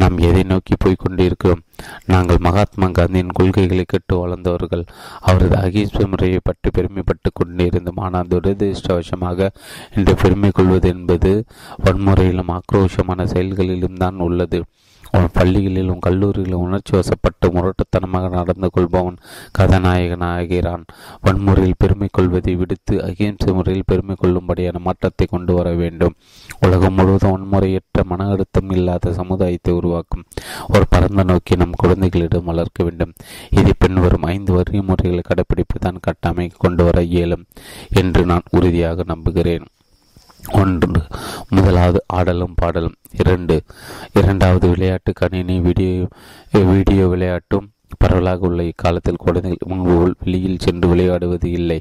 நாம் எதை நோக்கி போய்கொண்டு இருக்கிறோம்? நாங்கள் மகாத்மா காந்தியின் கொள்கைகளை கேட்டு வளர்ந்தவர்கள். அவரது அகிம்சை முறையை பற்றி பெருமைப்பட்டு கொண்டிருந்தோம். ஆனால் துரதிருஷ்டவசமாக இன்று பெருமை கொள்வது என்பது வன்முறையிலும் ஆக்ரோஷமான செயல்களிலும் தான் உள்ளது. உங்கள் பள்ளிகளிலும் கல்லூரிகளிலும் உணர்ச்சி வசப்பட்டு முரட்டுத்தனமாக நடந்து கொள்பவன் கதாநாயகனாகிறான். வன்முறையில் பெருமை கொள்வதை விடுத்து அகிம்சை முறையில் பெருமை கொள்ளும்படியான மாற்றத்தை கொண்டு வர வேண்டும். உலகம் முழுவதும் வன்முறையற்ற மன அழுத்தம் இல்லாத சமுதாயத்தை உருவாக்கும் ஒரு பரந்த நோக்கி நம் குழந்தைகளிடம் வளர்க்க வேண்டும். இதை பின்வரும் ஐந்து வரி முறைகளை கடைபிடிப்பு தான் கட்டமை கொண்டு வர இயலும் என்று நான் உறுதியாக நம்புகிறேன். ஒன்று, முதலாவது ஆடலும் பாடலும். இரண்டு, இரண்டாவது விளையாட்டு, கணினி வீடியோ வீடியோ விளையாட்டும் பரவலாக உள்ள இக்காலத்தில் குழந்தைகள் முன்பு வெளியில் சென்று விளையாடுவது இல்லை.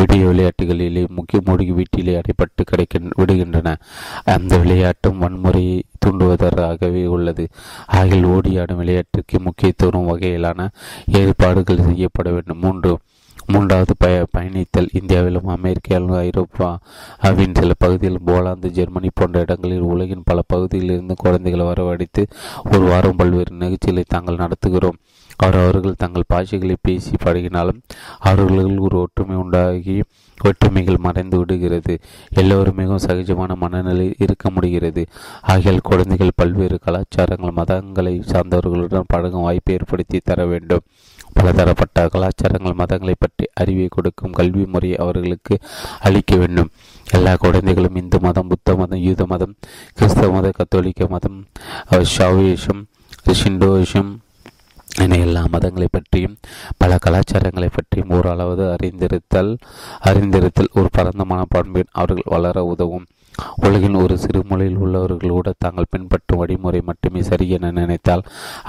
வீடியோ விளையாட்டுகளிலே முக்கிய மூழ்கி வீட்டிலே அடைப்பட்டு கிடைக்க விடுகின்றன. அந்த விளையாட்டும் வன்முறையை தூண்டுவதற்காகவே உள்ளது. ஆகில் ஓடியாடும் விளையாட்டுக்கு முக்கியத்துவம் வகையிலான ஏற்பாடுகள் செய்யப்பட வேண்டும். மூன்று, மூன்றாவது பய பயணித்தல். இந்தியாவிலும் அமெரிக்காவிலும் ஐரோப்பாவின் சில பகுதியில் போலாந்து, ஜெர்மனி போன்ற இடங்களில் உலகின் பல பகுதிகளிலிருந்து குழந்தைகளை வரவழைத்து ஒரு வாரம் பல்வேறு நிகழ்ச்சிகளை தாங்கள் நடத்துகிறோம். அவர் அவர்கள் தங்கள் பாஷைகளை பேசி பழகினாலும் அவர்களுக்கு ஒரு ஒற்றுமை உண்டாகி ஒற்றுமைகள் மறைந்து விடுகிறது. எல்லோரும் மிகவும் சகஜமான மனநிலை இருக்க முடிகிறது. ஆகியால் குழந்தைகள் பல்வேறு கலாச்சாரங்கள் மதங்களை சார்ந்தவர்களுடன் பழகும் வாய்ப்பை ஏற்படுத்தி தர வேண்டும். பலதரப்பட்ட கலாச்சாரங்கள் மதங்களை பற்றி அறிவை கொடுக்கும் கல்வி முறையை அவர்களுக்கு அளிக்க வேண்டும். எல்லா குழந்தைகளும் இந்து மதம், புத்த மதம், யூத மதம், கிறிஸ்தவ மதம், கத்தோலிக்க மதம், ஷாவியிசம், ஷிண்டோயிசம் என எல்லா மதங்களை பற்றியும் பல கலாச்சாரங்களை பற்றியும் ஓரளவு அறிந்திருத்தல் அறிந்திருத்தல் ஒரு பரந்த மனப்பான்மையின் அவர்கள் வளர உதவும். உலகின் ஒரு சிறு மூலையில் உள்ளவர்களோடு தாங்கள் பின்பற்றும் வழிமுறை மட்டுமே சரி என நினைத்தால்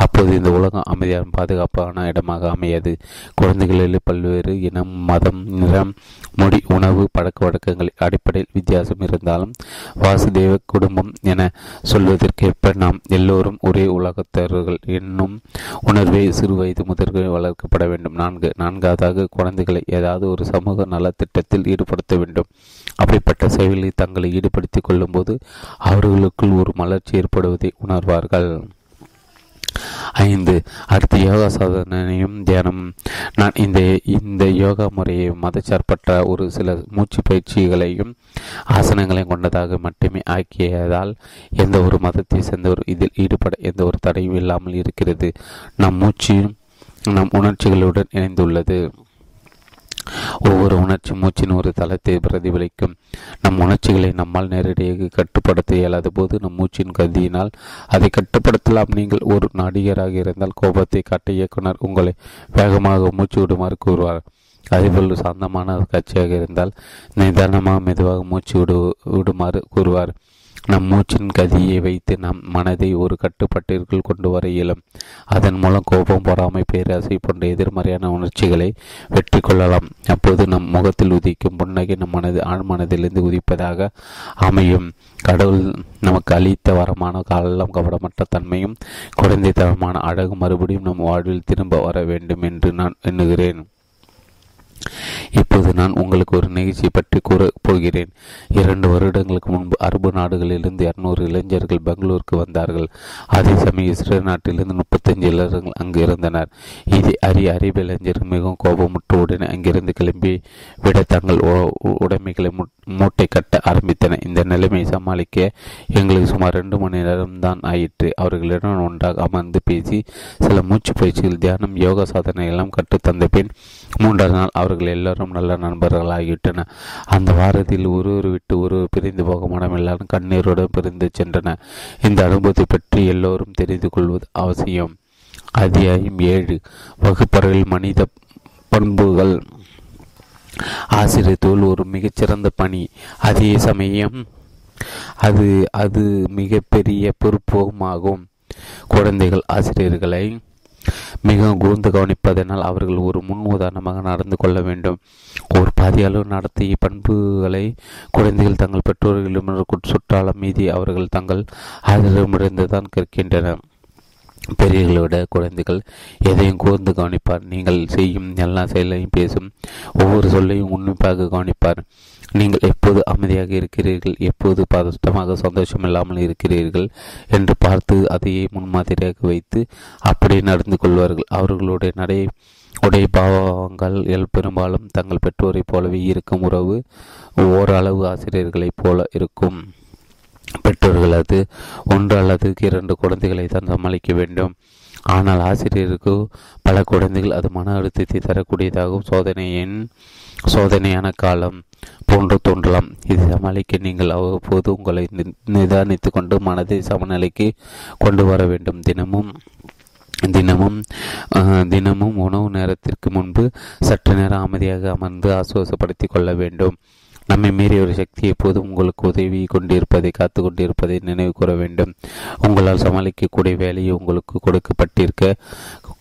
அப்போது இந்த உலகம் அமைதியான பாதுகாப்பான இடமாக அமையாது. குழந்தைகளில் பல்வேறு இனம், மதம், நிறம், மொழி, உணவு, பழக்க வழக்கங்களின் அடிப்படையில் வித்தியாசம் இருந்தாலும் வாசுதேவ குடும்பம் என சொல்வதற்கேற்ப நாம் எல்லோரும் ஒரே உலகத்தவர்கள் என்னும் உணர்வை சிறு வயது முதற்கே வளர்க்கப்பட வேண்டும். நான்கு நான்காவதாக குழந்தைகளை ஏதாவது ஒரு சமூக நலத்திட்டத்தில் ஈடுபடுத்த வேண்டும். அப்படிப்பட்ட செயலில் தங்களை ஈடுபட படித்துக் கொள்ளும் போது அவர்களுக்குள் ஒரு மலர்ச்சி ஏற்படுவதை உணர்வார்கள். ஐந்து, அடுத்த யோகா சாதனையும் தியானமும். நான் இந்த இந்த யோகா முறையை மதச்சார்பற்ற ஒரு சில மூச்சு பயிற்சிகளையும் ஆசனங்களையும் கொண்டதாக மட்டுமே ஆக்கியதால் எந்த ஒரு மதத்தை சேர்ந்த ஒரு இதில் ஈடுபட எந்த ஒரு தடையும் இல்லாமல் இருக்கிறது. நம் மூச்சு நம் உணர்ச்சிகளுடன் இணைந்துள்ளது. ஒவ்வொரு உணர்ச்சி மூச்சின் ஒரு தளத்தை பிரதிபலிக்கும். நம் உணர்ச்சிகளை நம்மால் நேரடியாக கட்டுப்படுத்த இயலாத போது நம் மூச்சின் கதியினால் அதை கட்டுப்படுத்தலாம். நீங்கள் ஒரு நடிகராக இருந்தால் கோபத்தை காட்ட இயக்குனர் உங்களை வேகமாக மூச்சு விடுமாறு கூறுவார். அதேபோல் சாந்தமான காட்சியாக இருந்தால் நிதானமாக மெதுவாக மூச்சு விடு விடுமாறு கூறுவார். நம் மூச்சின் கதியை வைத்து நம் மனதை ஒரு கட்டுப்பாட்டிற்குள் கொண்டு வர இயலும். அதன் மூலம் கோபம், பொறாமை, பேராசை போன்ற எதிர்மறையான உணர்ச்சிகளை வெற்றி கொள்ளலாம். அப்போது நம் முகத்தில் உதிக்கும் புன்னகை நம் மனது ஆழ்மனதிலிருந்து உதிப்பதாக அமையும். கடவுள் நமக்கு அளித்த வரமான காலம் கவடமற்ற தன்மையும் குழந்தைத்தனமான அழகு மறுபடியும் நம் வாழ்வில் திரும்ப வர வேண்டும் என்று நான் எண்ணுகிறேன். இப்போது நான் உங்களுக்கு ஒரு நிகழ்ச்சியை பற்றி கூற போகிறேன். இரண்டு வருடங்களுக்கு முன்பு அரபு நாடுகளிலிருந்து இருநூறு இளைஞர்கள் பெங்களூருக்கு வந்தார்கள். அதே சமயம் இஸ்ரேல் நாட்டிலிருந்து முப்பத்தஞ்சு இளைஞர்கள் அங்கு இருந்தனர். இதை அறிய அரபு இளைஞர்கள் மிகவும் கோபமுற்று உடனே அங்கிருந்து கிளம்பி விட தங்கள் உடைமைகளை மூட்டை கட்ட ஆரம்பித்தனர். இந்த நிலைமையை சமாளிக்க எங்களுக்கு சுமார் ரெண்டு மணி நேரம் தான் ஆயிற்று. அவர்களிடம் ஒன்றாக அமர்ந்து பேசி சில மூச்சு பயிற்சிகள், தியானம், யோகா சாதனை எல்லாம் கற்றுத்தந்த பின் மூன்றாவது நாள் அவர்கள் எல்லோரும் நல்ல நண்பர்கள் ஆகிவிட்டனர். அந்த வாரத்தில் ஒருவர் விட்டு ஒருவர் பிரிந்து போக மனம் எல்லாரும் கண்ணீருடன் பிரிந்து சென்றனர். இந்த அனுபவத்தை பற்றி எல்லோரும் தெரிந்து கொள்வது அவசியம். அத்தியாயம் ஏழு, வகுப்பறையில் மனித பண்புகள். ஆசிரியத்துவல் ஒரு மிகச்சிறந்த பணி. அதே சமயம் அது அது மிகப்பெரிய பொறுப்புமாகும். குழந்தைகள் ஆசிரியர்களை மிகவும் கூர்ந்து கவனிப்பதனால் அவர்கள் ஒரு முன் உதாரணமாக நடந்து கொள்ள வேண்டும். ஒரு பாதியளவு நடத்திய பண்புகளை குழந்தைகள் தங்கள் பெற்றோர்களிடம் சுற்றாலும் மீதி அவர்கள் தங்கள் ஆதரவிடமிருந்து தான் கற்கின்றனர். பெரியர்களை விட குழந்தைகள் எதையும் கூர்ந்து கவனிப்பார். நீங்கள் செய்யும் எல்லா செயலையும், பேசும் ஒவ்வொரு சொல்லையும் உன்னிப்பாக கவனிப்பார். நீங்கள் எப்போது அமைதியாக இருக்கிறீர்கள், எப்போது பதட்டமாக சந்தோஷம் இல்லாமல் இருக்கிறீர்கள் என்று பார்த்து அதையே முன்மாதிரியாக வைத்து அப்படியே நடந்து கொள்வார்கள். அவர்களுடைய நடை, உடை, பாவங்கள் எல் பெரும்பாலும் தங்கள் பெற்றோரைப் போலவே இருக்கும். உறவு ஓரளவு ஆசிரியர்களைப் போல இருக்கும். பெற்றோர்கள் அது ஒன்று அல்லதுக்கு இரண்டு குழந்தைகளை தான் சமாளிக்க வேண்டும். ஆனால் ஆசிரியருக்கு பல குழந்தைகள் அது மன அழுத்தத்தை தரக்கூடியதாகவும் சோதனையின் சோதனையான காலம் போன்று தோன்றலாம். இதை சமாளிக்க நீங்கள் அவ்வப்போது உங்களை நிதானித்து கொண்டு மனதை சமநிலைக்கு கொண்டு வர வேண்டும். தினமும் தினமும் தினமும் உணவு நேரத்திற்கு முன்பு சற்று நேரம் அமைதியாக அமர்ந்து ஆசுவாசப்படுத்திக் கொள்ள வேண்டும். நம்மை மீறிய ஒரு சக்தி எப்போதும் உங்களுக்கு உதவி கொண்டிருப்பதை காத்து கொண்டிருப்பதை நினைவு கூற வேண்டும். உங்களால் சமாளிக்கக்கூடிய வேலையை உங்களுக்கு கொடுக்கப்பட்டிருக்க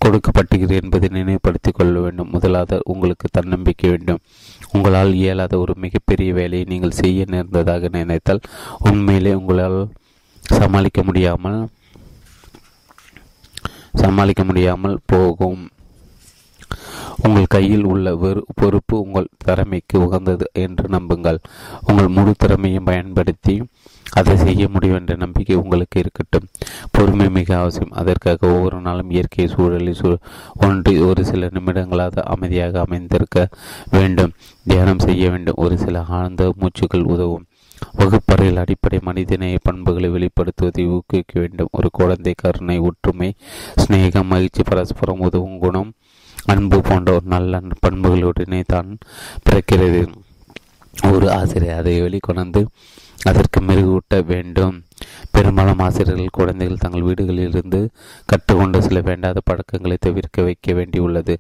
கொடுக்கப்பட்டுகிறது என்பதை நினைவுபடுத்திக் கொள்ள வேண்டும். முதலாவது உங்களுக்கு தன்னம்பிக்கை வேண்டும். உங்களால் இயலாத ஒரு மிகப்பெரிய வேலையை நீங்கள் செய்ய நேர்ந்ததாக நினைத்தால் உண்மையிலே உங்களால் சமாளிக்க முடியாமல் சமாளிக்க முடியாமல் போகும். உங்கள் கையில் உள்ள பொறுப்பு உங்கள் திறமைக்கு உகந்தது என்று நம்புங்கள். உங்கள் முழு திறமையும் பயன்படுத்தி அதை செய்ய முடியும் என்ற நம்பிக்கை உங்களுக்கு இருக்கட்டும். பொறுமை மிக அவசியம். அதற்காக ஒவ்வொரு நாளும் இயற்கை சூழலில் சூழ் ஒன்று ஒரு சில நிமிடங்களாக அமைதியாக அமைந்திருக்க வேண்டும். தியானம் செய்ய வேண்டும். ஒரு சில ஆழ்ந்த மூச்சுகள் உதவும். வகுப்பறையில் அடிப்படை மனிதநேய பண்புகளை வெளிப்படுத்துவதை ஊக்குவிக்க வேண்டும். ஒரு குழந்தை கருணை, ஒற்றுமை, ஸ்நேகம், மகிழ்ச்சி, பரஸ்பரம் உதவும் குணம், அன்பு போன்ற ஒரு நல்ல பண்புகளுடனே தான் பிறக்கிறது. ஒரு ஆசிரியர் அதை வெளிக்கொணர்ந்து அதற்கு மெருகூட்ட வேண்டும். பெரும்பாலும் ஆசிரியர்கள் குழந்தைகள் தங்கள் வீடுகளில் இருந்து கற்றுக்கொண்ட சில வேண்டாத பழக்கங்களை தவிர்க்க வைக்க வேண்டியுள்ளது.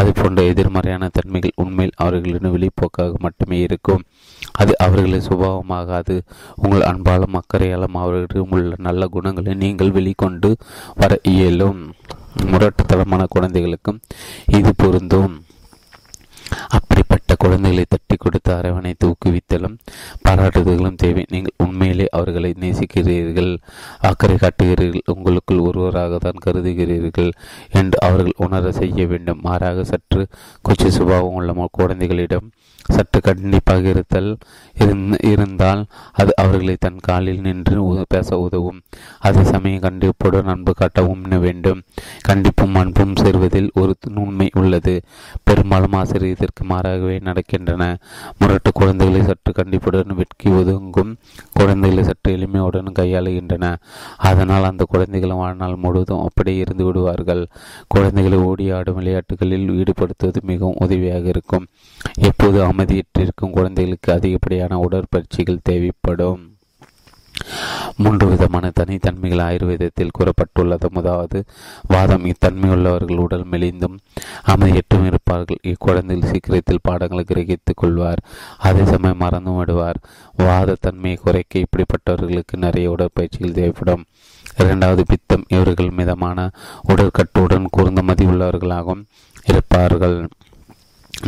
அது போன்ற எதிர்மறையான தன்மைகள் உண்மையில் அவர்களிடம் வெளிப்போக்காக மட்டுமே இருக்கும். அது அவர்களின் சுபாவமாகாது. உங்கள் அன்பாலும் அக்கறையாலும் அவர்களிடம் உள்ள நல்ல குணங்களை நீங்கள் வெளிக்கொண்டு வர இயலும். முரட்டுத்தனமான குழந்தைகளுக்கும் இது பொருந்தும். அப்படிப்பட்ட குழந்தைகளை தட்டி கொடுத்து அரவணைத்து ஊக்குவித்தலும் பாராட்டுதல்களும் தேவை. நீங்கள் உண்மையிலே அவர்களை நேசிக்கிறீர்கள், அக்கறை காட்டுகிறீர்கள், உங்களுக்குள் ஒருவராகத்தான் கருதுகிறீர்கள் என்று அவர்கள் உணர செய்ய வேண்டும். மாறாக சற்று குச்சி சுபாவம் உள்ள குழந்தைகளிடம் சற்று கண்டிப்பாக இருத்தல் இருந்தால் அது அவர்களை தன் காலில் நின்று பேச உதவும். அதே சமயம் கண்டிப்புடன் அன்பு காட்டவும் வேண்டும். கண்டிப்பும் அன்பும் சேர்வதில் ஒரு நுண்மை உள்ளது. பெரும்பாலும் ஆசிரியர் இதற்கு மாறாகவே நடக்கின்றன. முரட்டு குழந்தைகளை சற்று கண்டிப்புடன் வெட்கி ஒதுங்கும் குழந்தைகளை சற்று எளிமையுடன் கையாளுகின்றன. அதனால் அந்த குழந்தைகள் வாழ்நாள் முழுவதும் அப்படியே இருந்து விடுவார்கள். குழந்தைகளை ஓடி ஆடும் விளையாட்டுகளில் ஈடுபடுத்துவது மிகவும் உதவியாக இருக்கும். எப்போது அமைதியிட்டிருக்கும் குழந்தைகளுக்கு அதிகப்படியான உடற்பயிற்சிகள் தேவைப்படும். மூன்று விதமான தனித்தன்மைகள் ஆயுர்வேதத்தில் கூறப்பட்டுள்ளது. முதலாவது வாதம். இத்தன்மையுள்ளவர்கள் உடல் மெலிந்தும் அமைதியற்றும் இருப்பார்கள். இக்குழந்தையில் சீக்கிரத்தில் பாடங்களை கிரகித்துக் கொள்வார். அதே சமயம் மறந்தும் விடுவார். வாதத்தன்மையை குறைக்க இப்படிப்பட்டவர்களுக்கு நிறைய உடற்பயிற்சிகள் தேவைப்படும். இரண்டாவது பித்தம். இவர்கள் மிதமான உடற்கட்டுடன் கூர்ந்த மதி உள்ளவர்களாகவும் இருப்பார்கள்.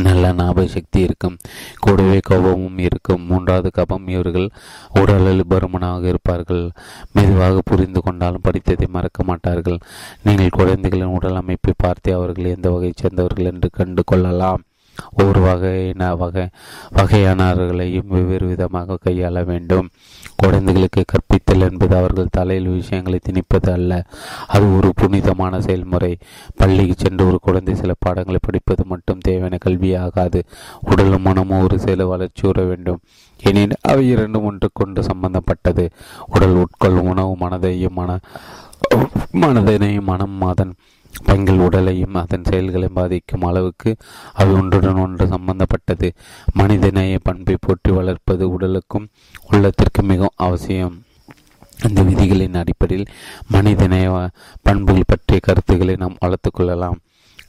நல்ல ஞாபக சக்தி இருக்கும். கூடவே கோபமும் இருக்கும். மூன்றாவது கபம். இவர்கள் உடலில் பருமனாக இருப்பார்கள். மெதுவாக புரிந்து கொண்டாலும் படித்ததை மறக்க மாட்டார்கள். நீங்கள் குழந்தைகளின் உடல் அமைப்பை பார்த்தே அவர்கள் எந்த வகையைச் சேர்ந்தவர்கள் என்று கண்டு கொள்ளலாம். ஒவ்வொரு வகையின வகை வகையானவர்களையும் வெவ்வேறு விதமாக கையாள வேண்டும். குழந்தைகளுக்கு கற்பித்தல் என்பது அவர்கள் தலையில் விஷயங்களை திணிப்பது அல்ல. அது ஒரு புனிதமான செயல்முறை. பள்ளிக்கு சென்று ஒரு குழந்தை சில பாடங்களை படிப்பது மட்டும் தேவையான கல்வி ஆகாது. உடலும் மனமும் ஒரு சில வளர்ச்சி உற வேண்டும். எனினும் அவை இரண்டு ஒன்று கொண்டு சம்பந்தப்பட்டது. உடல் உட்கொள்ளும் உணவு மனதையும் மன மனதனையும் மனம் மாதன் பங்கில் உடலையும் அதன் செயல்களை பாதிக்கும் அளவுக்கு அவை ஒன்றுடன் ஒன்று சம்பந்தப்பட்டது. மனிதநேய பண்பை போற்றி வளர்ப்பது உடலுக்கும் உள்ளத்திற்கும் மிகவும் அவசியம். இந்த விதிகளின் அடிப்படையில் மனிதநேய பண்புகள் பற்றிய கருத்துக்களை நாம் வளர்த்து கொள்ளலாம்.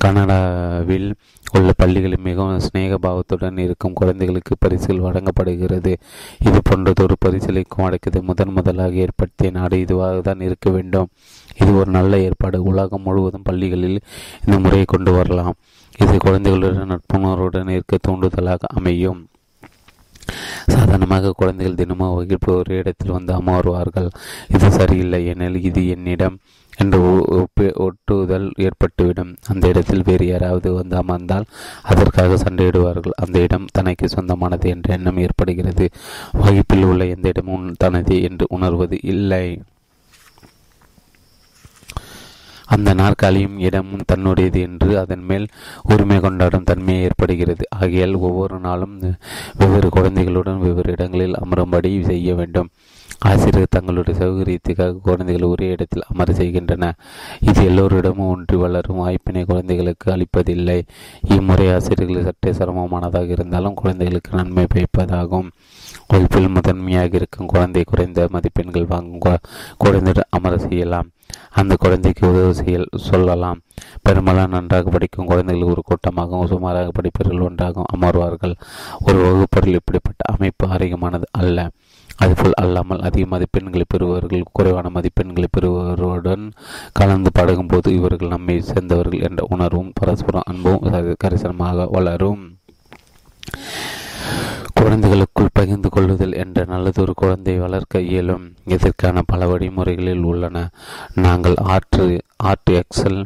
கனடாவில் உள்ள பள்ளிகளில் மிகவும் ஸ்நேகபாவத்துடன் இருக்கும் குழந்தைகளுக்கு பரிசுகள் வழங்கப்படுகிறது. இது போன்றதொரு பரிசளிக்கும் அடைக்கத்தை முதன் முதலாக ஏற்படுத்திய நாடு இதுவாக தான் இருக்க வேண்டும். இது ஒரு நல்ல ஏற்பாடு. உலகம் முழுவதும் பள்ளிகளில் இந்த முறையை கொண்டு வரலாம். இது குழந்தைகளுடன் நட்புணர்வுடன் இருக்க தூண்டுதலாக அமையும். சாதாரணமாக குழந்தைகள் தினமும் வகுப்பு ஒரு இடத்தில் வந்து அமர்வார்கள். இது சரியில்லை, எனில் இது என்னிடம் என்று ஒட்டுதல் ஏற்பட்டுவிடும். அந்த இடத்தில் வேறு யாராவது வந்து அமர்ந்தால் அதற்காக சண்டையிடுவார்கள். அந்த இடம் தனக்கு சொந்தமானது என்ற எண்ணம் ஏற்படுகிறது. வகுப்பில் உள்ள எந்த இடமும் தனது என்று உணர்வது இல்லை. அந்த நாற்காலியும் இடமும் தன்னுடையது என்று அதன் மேல் உரிமை கொண்டாடும் தன்மையை ஏற்படுகிறது. ஆகையால் ஒவ்வொரு நாளும் வெவ்வேறு குழந்தைகளுடன் வெவ்வேறு இடங்களில் அமரும்படி செய்ய வேண்டும். ஆசிரியர் தங்களுடைய சௌகரியத்துக்காக குழந்தைகள் ஒரே இடத்தில் அமர செய்கின்றன. இது எல்லோரிடமும் ஒன்றி வளரும் வாய்ப்பினை குழந்தைகளுக்கு அளிப்பதில்லை. இம்முறை ஆசிரியர்கள் சற்றே சிரமமானதாக இருந்தாலும் குழந்தைகளுக்கு நன்மை பயப்பதாகும். வகுப்பில் முதன்மையாக இருக்கும் குழந்தை குறைந்த மதிப்பெண்கள் வாங்கும் குழந்தையுடன் அமர செய்யலாம். அந்த குழந்தைக்கு உதவு செய்ய சொல்லலாம். பெரும்பாலும் நன்றாக படிக்கும் குழந்தைகள் ஒரு கூட்டமாகவும் சுமாராக படிப்பவர்கள் ஒன்றாகவும் அமர்வார்கள். ஒரு வகுப்பறையில் இப்படிப்பட்ட அமைப்பு ஆரோக்கியமானது அல்ல. அதுபோல் அல்லாமல் அதிக மதிப்பெண்களை பெறுபவர்கள் குறைவான மதிப்பெண்களை பெறுபவருடன் கலந்து பழகும் போது இவர்கள் நம்மை சேர்ந்தவர்கள் என்ற உணர்வும் பரஸ்பர அன்பும் கரிசனமாக வளரும். குழந்தைகளுக்குள் பகிர்ந்து கொள்ளுதல் என்ற நல்லதொரு குழந்தையை வளர்க்க இயலும். இதற்கான பல வழிமுறைகளில் உள்ளன. நாங்கள் ஆற்று ஆற்று எக்ஸல்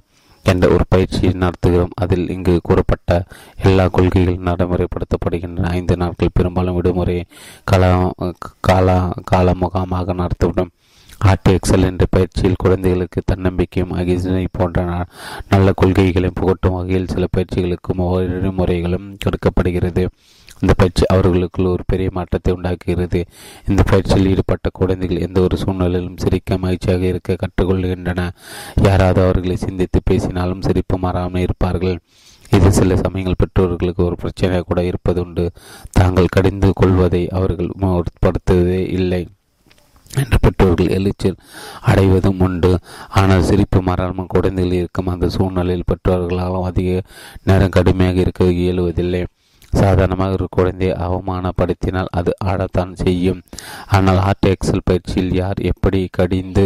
என்ற ஒரு பயிற்சியை நடத்துகிறோம். அதில் இங்கு கூறப்பட்ட எல்லா கொள்கைகளும் நடைமுறைப்படுத்தப்படுகின்றன. ஐந்து நாட்கள் பெரும்பாலும் விடுமுறை கால கால கால முகாமாக நடத்தப்படும். ஆட்டு எக்ஸல் என்ற பயிற்சியில் குழந்தைகளுக்கு தன்னம்பிக்கையும் அகிசனை போன்ற நல்ல கொள்கைகளையும் புகட்டும் வகையில் சில பயிற்சிகளுக்கும் வழிமுறைகளும் கொடுக்கப்படுகிறது. இந்த பயிற்சி அவர்களுக்குள் ஒரு பெரிய மாற்றத்தை உண்டாக்குகிறது. இந்த பயிற்சியில் ஈடுபட்ட குழந்தைகள் எந்த ஒரு சூழ்நிலையிலும் சிரிக்க மகிழ்ச்சியாக இருக்க கற்றுக்கொள்கின்றன. யாராவது அவர்களை சிந்தித்து பேசினாலும் சிரிப்பு மாறாமல் இருப்பார்கள். இது சில சமயங்கள் பெற்றோர்களுக்கு ஒரு பிரச்சனையாக கூட இருப்பதுண்டு. தாங்கள் கடிந்து கொள்வதை அவர்கள் உட்படுத்துவதே இல்லை என்று பெற்றோர்கள் எழுச்சல் அடைவதும் உண்டு. ஆனால் சிரிப்பு மாறாமல் குழந்தைகள் இருக்கும் அந்த சூழ்நிலையில் பெற்றோர்களாலும் அதிக நேரம் கடுமையாக இருக்க இயலுவதில்லை. சாதாரணமாக ஒரு குழந்தையை அவமானப்படுத்தினால் அது ஆடத்தான் செய்யும். ஆனால் ஆர்ட் எக்ஸல் பயிற்சியில் யார் எப்படி கடிந்து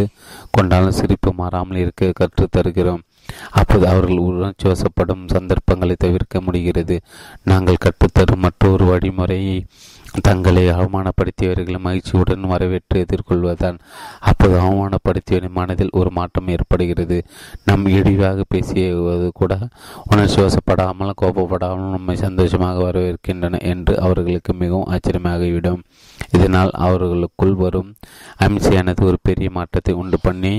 கொண்டாலும் சிரிப்பு மாறாமல் இருக்க கற்றுத் தருகிறோம். அப்போது அவர்கள் உணர்ச்சி வசப்படும் சந்தர்ப்பங்களை தவிர்க்க முடிகிறது. நாங்கள் கற்றுத்தரும் மற்றொரு வழிமுறையை தங்களை அவமானப்படுத்தியவர்களை மகிழ்ச்சியுடன் வரவேற்று எதிர்கொள்வதுதான். அப்போது அவமானப்படுத்தியவரின் மனதில் ஒரு மாற்றம் ஏற்படுகிறது. நம் இழிவாக பேசியது கூட உணர்ச்சி வசப்படாமல் கோபப்படாமல் நம்மை சந்தோஷமாக வரவேற்கின்றன என்று அவர்களுக்கு மிகவும் ஆச்சரியமாகிவிடும். இதனால் அவர்களுக்குள் வரும் அம்சையானது ஒரு பெரிய மாற்றத்தை உண்டு பண்ணி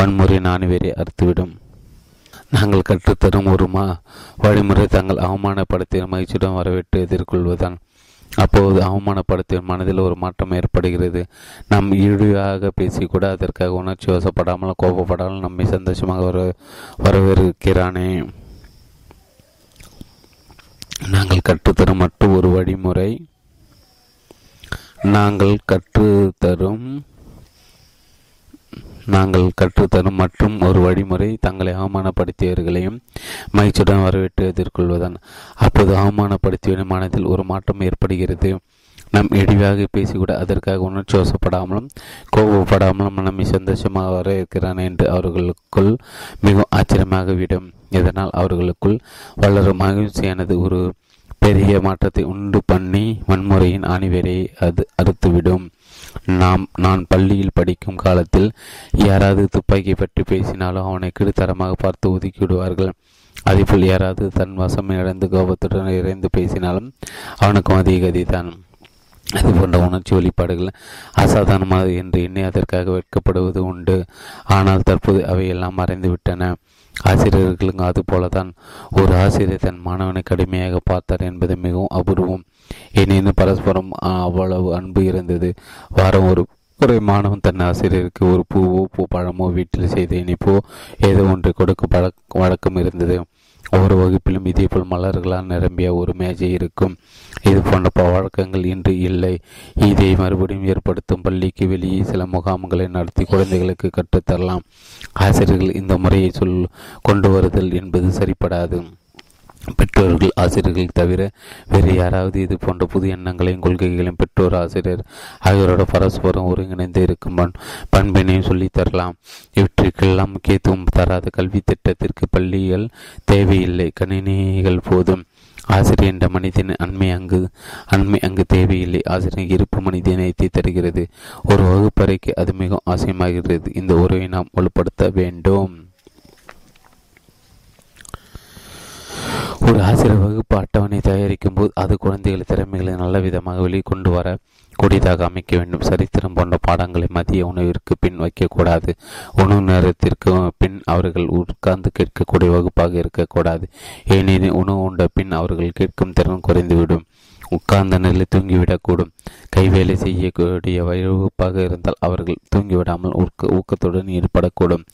வன்முறை நாணுவேரை அறுத்துவிடும். நாங்கள் கற்றுத்தரும் ஒரு மா வழிமுறை தங்கள் அவமானப்படுத்திய மகிழ்ச்சியுடன் வரவேற்று எதிர்கொள்வதுதான். அப்போது அவமானப்படுத்திய மனதில் ஒரு மாற்றம் ஏற்படுகிறது. நாம் இழிவாக பேசிக்கூட அதற்காக உணர்ச்சி வசப்படாமல் கோபப்படாமல் நம்மை சந்தோஷமாக வர வரவேற்கிறானே. நாங்கள் கற்றுத்தரும் மற்றும் ஒரு வழிமுறை நாங்கள் கற்றுத்தரும் நாங்கள் கற்றுத்தரும் மற்றும் ஒரு வழிமுறை தங்களை அவமானப்படுத்தியவர்களையும் மகிழ்ச்சியுடன் வரவேற்று எதிர்கொள்வதன். அப்போது அவமானப்படுத்தியவரின் மனதில் ஒரு மாற்றம் ஏற்படுகிறது. நம் இழிவாக பேசிக்கூட அதற்காக உணர்ச்சி வசப்படாமலும் கோபப்படாமலும் நம்மை சந்தோஷமாக வரவேற்கிறான் என்று அவர்களுக்குள் மிகவும் ஆச்சரியமாகிவிடும். இதனால் அவர்களுக்குள் வளரும் மகிழ்ச்சியானது ஒரு பெரிய மாற்றத்தை உண்டு பண்ணி வன்முறையின் ஆணிவேரை அது அறுத்துவிடும். நாம் நான் பள்ளியில் படிக்கும் காலத்தில் யாராவது துப்பாக்கி பற்றி பேசினாலும் அவனை கீழ்த்தரமாக பார்த்து ஒதுக்கிவிடுவார்கள். அதேபோல் யாராவது தன் வசம் இழந்து கோபத்துடன் இறைந்து பேசினாலும் அவனுக்கும் அதே கதிதான். அது போன்ற உணர்ச்சி வெளிப்பாடுகள் அசாதாரணமானது என்று எண்ணி அதற்காக வெட்கப்படுவது உண்டு. ஆனால் தற்போது அவையெல்லாம் மறைந்துவிட்டன. ஆசிரியர்களுக்கு அதுபோலதான். ஒரு ஆசிரியர் தன் மாணவனை கடுமையாக பார்த்தார் என்பது மிகவும் அபூர்வம். எனினும் பரஸ்பரம் அவ்வளவு அன்பு இருந்தது. வாரம் ஒரு ஒரு மாணவன் தன் ஆசிரியருக்கு ஒரு பூவோ பூ பழமோ வீட்டில் செய்த இனிப்போ ஏதோ ஒன்று கொடுக்கும் பழக்க வழக்கம் இருந்தது. ஒவ்வொரு வகுப்பிலும் இதேபோல் மலர்களால் நிரம்பிய ஒரு மேஜை இருக்கும். இது போன்ற வழக்கங்கள் இன்று இல்லை. இதை மறுபடியும் ஏற்படுத்தும் பள்ளிக்கு வெளியே சில முகாம்களை நடத்தி குழந்தைகளுக்கு கற்றுத்தரலாம். ஆசிரியர்கள் இந்த முறையை சொல் கொண்டு வருதல் என்பது சரிப்படாது. பெற்றோர்கள் ஆசிரியர்கள் தவிர வேறு யாராவது இது போன்ற புது எண்ணங்களையும் கொள்கைகளையும் பெற்றோர் ஆசிரியர் ஆகியோரோட பரஸ்பரம் ஒருங்கிணைந்து இருக்கும் பண் பண்பினையும் சொல்லித்தரலாம். இவற்றுக்கெல்லாம் முக்கியத்துவம் தராத கல்வி திட்டத்திற்கு பள்ளிகள் தேவையில்லை, கணினிகள் போதும். ஆசிரியர் என்ற மனிதன் அண்மை அங்கு அண்மை அங்கு தேவையில்லை. ஆசிரியர் இருப்பு மனிதனைத்தை தருகிறது. ஒரு வகுப்பறைக்கு அது மிகவும் அவசியமாகிறது. இந்த உறவை நாம் வலுப்படுத்த வேண்டும். ஒரு ஆசிரியர் வகுப்பு அட்டவணை தயாரிக்கும் போது அது குழந்தைகள் திறமைகளை நல்ல விதமாக வெளிக்கொண்டு வர கூடியதாக அமைக்க வேண்டும். சரித்திரம் போன்ற பாடங்களை மதிய உணவிற்கு பின் வைக்கக்கூடாது. உணவு நேரத்திற்கு பின் அவர்கள் உட்கார்ந்து கேட்கக்கூடிய வகுப்பாக இருக்கக்கூடாது. ஏனெனில் உணவு உண்ட பின் அவர்கள் கேட்கும் திறன் குறைந்துவிடும். உட்கார்ந்த நிலையில் தூங்கிவிடக்கூடும். கைவேலை செய்யக்கூடிய வகுப்பாக இருந்தால் அவர்கள் தூங்கிவிடாமல் ஊக்க ஊக்கத்துடன் ஈடுபடக்கூடும்.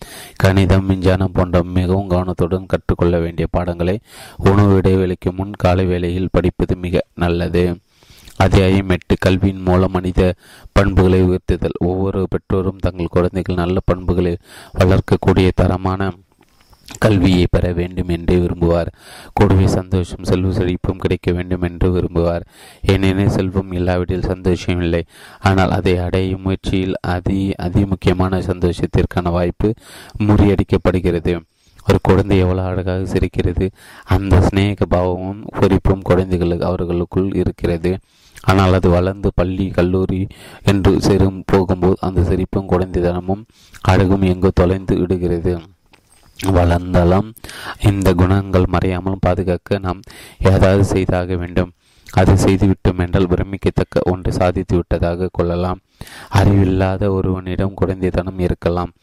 கணிதம், விஞ்ஞானம் போன்ற மிகவும் கவனத்துடன் கற்றுக்கொள்ள வேண்டிய பாடங்களை உணவு இடைவேளைக்கு முன் காலை வேளையில் படிப்பது மிக நல்லது. அத்தியாயம் எட்டு. கல்வியின் மூலம் மனித பண்புகளை உயர்த்துதல். ஒவ்வொரு பெற்றோரும் தங்கள் குழந்தைகள் நல்ல பண்புகளை வளர்க்கக்கூடிய தரமான கல்வியை பெற வேண்டும் என்று விரும்புவார். கூடவே சந்தோஷம், செல்வ செழிப்பும் கிடைக்க வேண்டும் என்று விரும்புவார். ஏனெனில் செல்வம் இல்லாவிடில் சந்தோஷம் இல்லை. ஆனால் அதை அடையும் முயற்சியில் அதி அதிமுக்கியமான சந்தோஷத்திற்கான வாய்ப்பு முறியடிக்கப்படுகிறது. ஒரு குழந்தை எவ்வளோ அழகாக சிரிக்கிறது, அந்த ஸ்நேக பாவமும் குறிப்பும் குழந்தைகளுக்கு அவர்களுக்குள் இருக்கிறது. ஆனால் அது வளர்ந்து பள்ளி, கல்லூரி என்று செரும் போகும்போது அந்த சிரிப்பும் குழந்தைத்தனமும் அழகும் எங்கு தொலைந்து விடுகிறது. வளர்ந்தாலும் இந்த குணங்கள் மறையாமல் பாதுகாக்க நாம் ஏதாவது செய்தாக வேண்டும். அதை செய்துவிட்டோம் என்றால் பிரமிக்கத்தக்க ஒன்று சாதித்து விட்டதாக கொள்ளலாம். அறிவில்லாத ஒருவனிடம் குழந்தைத்தனம் இருக்கலாம்,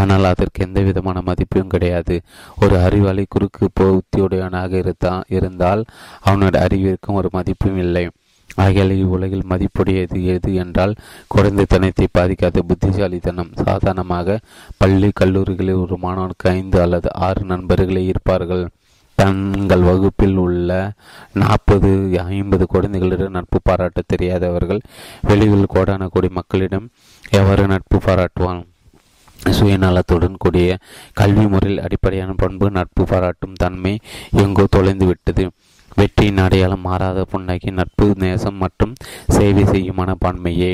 ஆனால் அதற்கு எந்த விதமான மதிப்பும் கிடையாது. ஒரு அறிவாளி குறுக்கு போத்தியுடையவனாக இருந்தா இருந்தால் அவனுடைய அறிவிற்கும் ஒரு மதிப்பும் இல்லை. ஆகிய உலகில் மதிப்புடையது எது என்றால் குழந்தைத்தனத்தை பாதிக்காத புத்திசாலித்தனம். சாதாரணமாக பள்ளி, கல்லூரிகளில் ஒரு மாணவனுக்கு ஐந்து அல்லது ஆறு நண்பர்களே இருப்பார்கள். தங்கள் வகுப்பில் உள்ள நாற்பது ஐம்பது குழந்தைகளிடம் நட்பு பாராட்ட தெரியாதவர்கள் வெளியில் கோடான கோடி மக்களிடம் எவ்வாறு நட்பு பாராட்டுவான்? சுயநலத்துடன் கூடிய கல்வி முறையில் அடிப்படையான பண்பு நட்பு பாராட்டும் தன்மை எங்கோ தொலைந்து விட்டது. வெற்றியின் அடையாளம் மாறாத புன்னகை, நட்பு, நேசம் மற்றும் சேவை செய்யும் மனப்பான்மையே.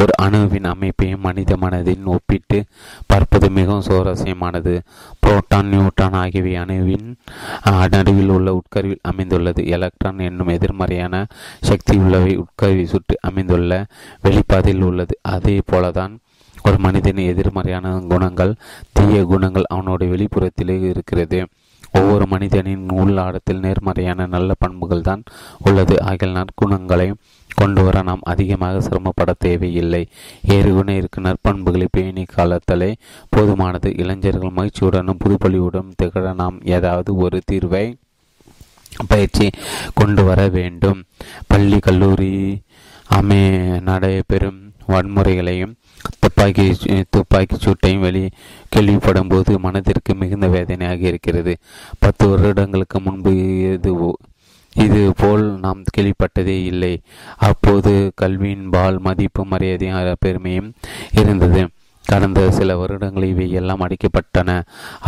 ஒரு அணுவின் அமைப்பையும் மனித மனதின் ஒப்பிட்டு பார்ப்பது மிகவும் சுவாரஸ்யமானது. புரோட்டான், நியூட்ரான் ஆகியவை அணுவின் நடுவில் உள்ள உட்கருவில் அமைந்துள்ளது. எலக்ட்ரான் என்னும் எதிர்மறையான சக்தி உள்ளவை உட்கருவி சுற்றி அமைந்துள்ள வெளிப்பாதையில் உள்ளது. அதே போலதான் ஒரு மனிதனின் எதிர்மறையான குணங்கள், தீய குணங்கள் அவனுடைய வெளிப்புறத்திலே இருக்கிறது. ஒவ்வொரு மனிதனின் உள்ளாடத்தில் நேர்மறையான நல்ல பண்புகள் தான் உள்ளது. ஆகிய நற்குணங்களை கொண்டு வர நாம் அதிகமாக சிரமப்பட தேவையில்லை. ஏறுகுணை இருக்கும் நற்பண்புகளை பேணி காலத்தலே போதுமானது. இளைஞர்கள் மகிழ்ச்சியுடனும் புதுப்பொலிவுடனும் திகழ நாம் ஏதாவது ஒரு தீர்வை பயிற்சி கொண்டு வர வேண்டும். பள்ளி, கல்லூரி அமை நடைபெறும் வன்முறைகளையும் துப்பாக்கி துப்பாக்கி சூட்டையும் வெளி கேள்விப்படும் போது மனதிற்கு மிகுந்த வேதனையாக இருக்கிறது. பத்து வருடங்களுக்கு முன்பு இது இது போல் நாம் கேள்விப்பட்டதே இல்லை. அப்போது கல்வியின் பால் மதிப்பு, மரியாதையும் பெருமையும் இருந்தது. கடந்த சில வருடங்கள் இவை எல்லாம் அடிக்கப்பட்டன.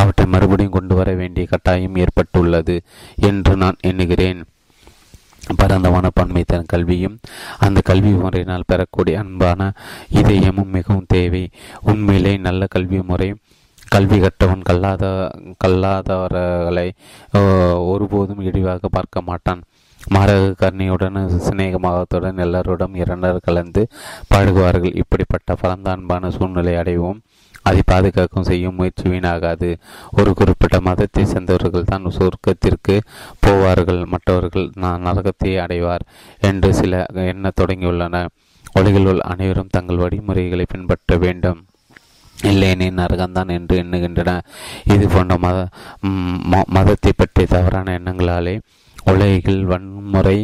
அவற்றை மறுபடியும் கொண்டு வர வேண்டிய கட்டாயம் ஏற்பட்டுள்ளது என்று நான் எண்ணுகிறேன். பரந்தமான பன்மைத்தன் கல்வியும் அந்த கல்வி முறையினால் பெறக்கூடிய அன்பான இதயமும் மிகவும் தேவை. உண்மையிலே நல்ல கல்வி முறை கல்வி கற்றவன் கல்லாத கல்லாதவர்களை ஒருபோதும் இழிவாக பார்க்க மாட்டான். மாறாக கருணையுடன், சிநேகமாகத்துடன் எல்லாரோடும் இரண்டர் கலந்து பழகுவார்கள். இப்படிப்பட்ட பரந்த அன்பான சூழ்நிலை அடையவும் அதை பாதுகாக்கும் செய்யும் முயற்சி வீணாகாது. ஒரு குறிப்பிட்ட மதத்தை சேர்ந்தவர்கள் தான் சொர்க்கத்திற்கு போவார்கள், மற்றவர்கள் நான் நரகத்தை அடைவார் என்று சில எண்ணத் தொடங்கியுள்ளன. உலகில் உள்ள அனைவரும் தங்கள் வழிமுறைகளை பின்பற்ற வேண்டும், இல்லையெனே நரகம்தான் என்று எண்ணுகின்றன. இது போன்ற மத மதத்தை பற்றிய தவறான எண்ணங்களாலே உலகில் வன்முறை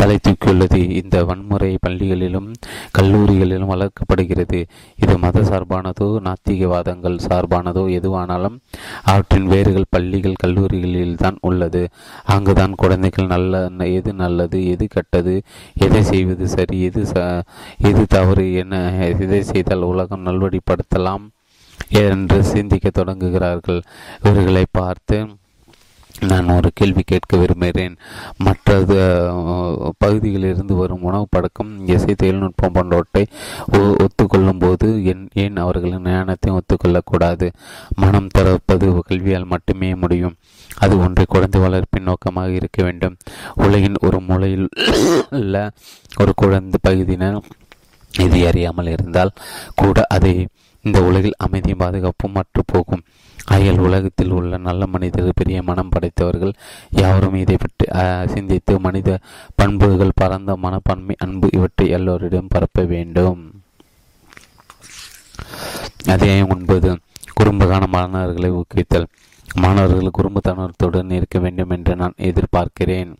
தலை தூக்கியுள்ளது. இந்த வன்முறை பள்ளிகளிலும் கல்லூரிகளிலும் வளர்க்கப்படுகிறது. இது மத சார்பானதோ நாத்திகவாதங்கள் சார்பானதோ எதுவானாலும் அவற்றின் வேர்கள் பள்ளிகள், கல்லூரிகளில்தான் உள்ளது. அங்குதான் குழந்தைகள் நல்ல எது நல்லது, எது கெட்டது, எதை செய்வது சரி, எது ச எது தவறு என, எதை செய்தால் உலகம் நல்வழிப்படுத்தலாம் என்று சிந்திக்க தொடங்குகிறார்கள். இவர்களை பார்த்து நான் ஒரு கேள்வி கேட்க விரும்புகிறேன். மற்ற பகுதிகளிலிருந்து வரும் உணவு பழக்கம், இசை, தொழில்நுட்பம் போன்றவற்றை ஒத்துக்கொள்ளும் போது என் ஏன் அவர்களின் ஞானத்தையும் ஒத்துக்கொள்ளக்கூடாது? மனம் திறப்பது கல்வியால் மட்டுமே முடியும். அது ஒன்றை குழந்தை வளர்ப்பின் நோக்கமாக இருக்க வேண்டும். உலகின் ஒரு மூலையில் உள்ள ஒரு குழந்தை பகுதியினர் இது அறியாமல் இருந்தால் கூட அதை இந்த உலகில் அமைதியும் பாதுகாப்பும் மற்றுப்போகும். அயல் உலகத்தில் உள்ள நல்ல மனிதர்கள், பெரிய மனம் படைத்தவர்கள் யாரும் இதை பற்றி சிந்தித்து மனித பண்புகள், பரந்த மனப்பான்மை, அன்பு இவற்றை எல்லோரிடம் பரப்ப வேண்டும். அத்தியாயம் ஒன்பது. குறும்புகான மாணவர்களை ஊக்குவித்தல். மாணவர்கள் குறும்புத்தனத்துடன் இருக்க வேண்டும் என்று நான் எதிர்பார்க்கிறேன்.